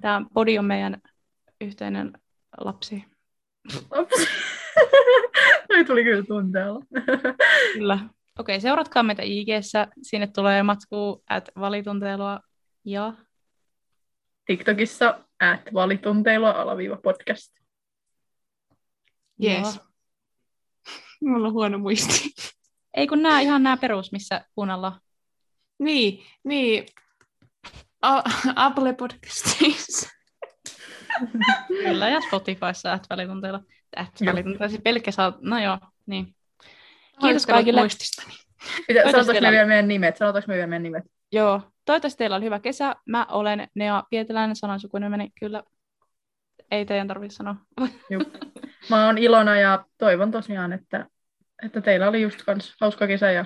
tämä podi on meidän yhteinen lapsi. Lapsi. Noi tuli kyllä tunteella. Kyllä. Okei, okay, seuratkaa meitä I G:ssä. Sinne tulee matkuu at valitunteilua ja TikTokissa at valitunteilua alaviiva podcast. Jees. Mulla on huono muisti. Ei kun nää, ihan nää perus, missä kuunnellaan. Niin, niin. A- Apple podcastissa. Kyllä, ja Spotifyssa at välitunteilla. At välitunteilla, siis pelkkä saa, no joo, niin. Kiitos kaikille. Muististani. Sanotaanko me vielä meidän nimet? Sanotaanko me vielä meidän nimet? Joo. Toivottavasti teillä on hyvä kesä. Mä olen Nea Pietiläinen, sanan sukunimeni. Kyllä, ei teidän tarvitse sanoa. Juh. Mä oon Ilona ja toivon tosiaan, että, että teillä oli just kans hauska kesä ja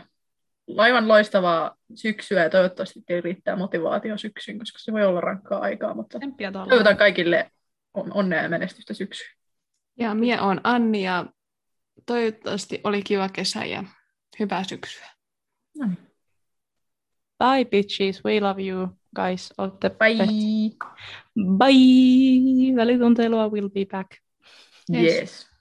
aivan loistavaa syksyä. Ja toivottavasti teillä riittää motivaatio syksyyn, koska se voi olla rankkaa aikaa. Mutta toivotan kaikille onnea ja menestystä syksyyn. Ja minä oon Anni ja toivottavasti oli kiva kesä ja hyvää syksyä. No niin. Bye bitches, we love you guys. Olette bye. Best. Bye. Välitunteilua will be back. Yes. Yes.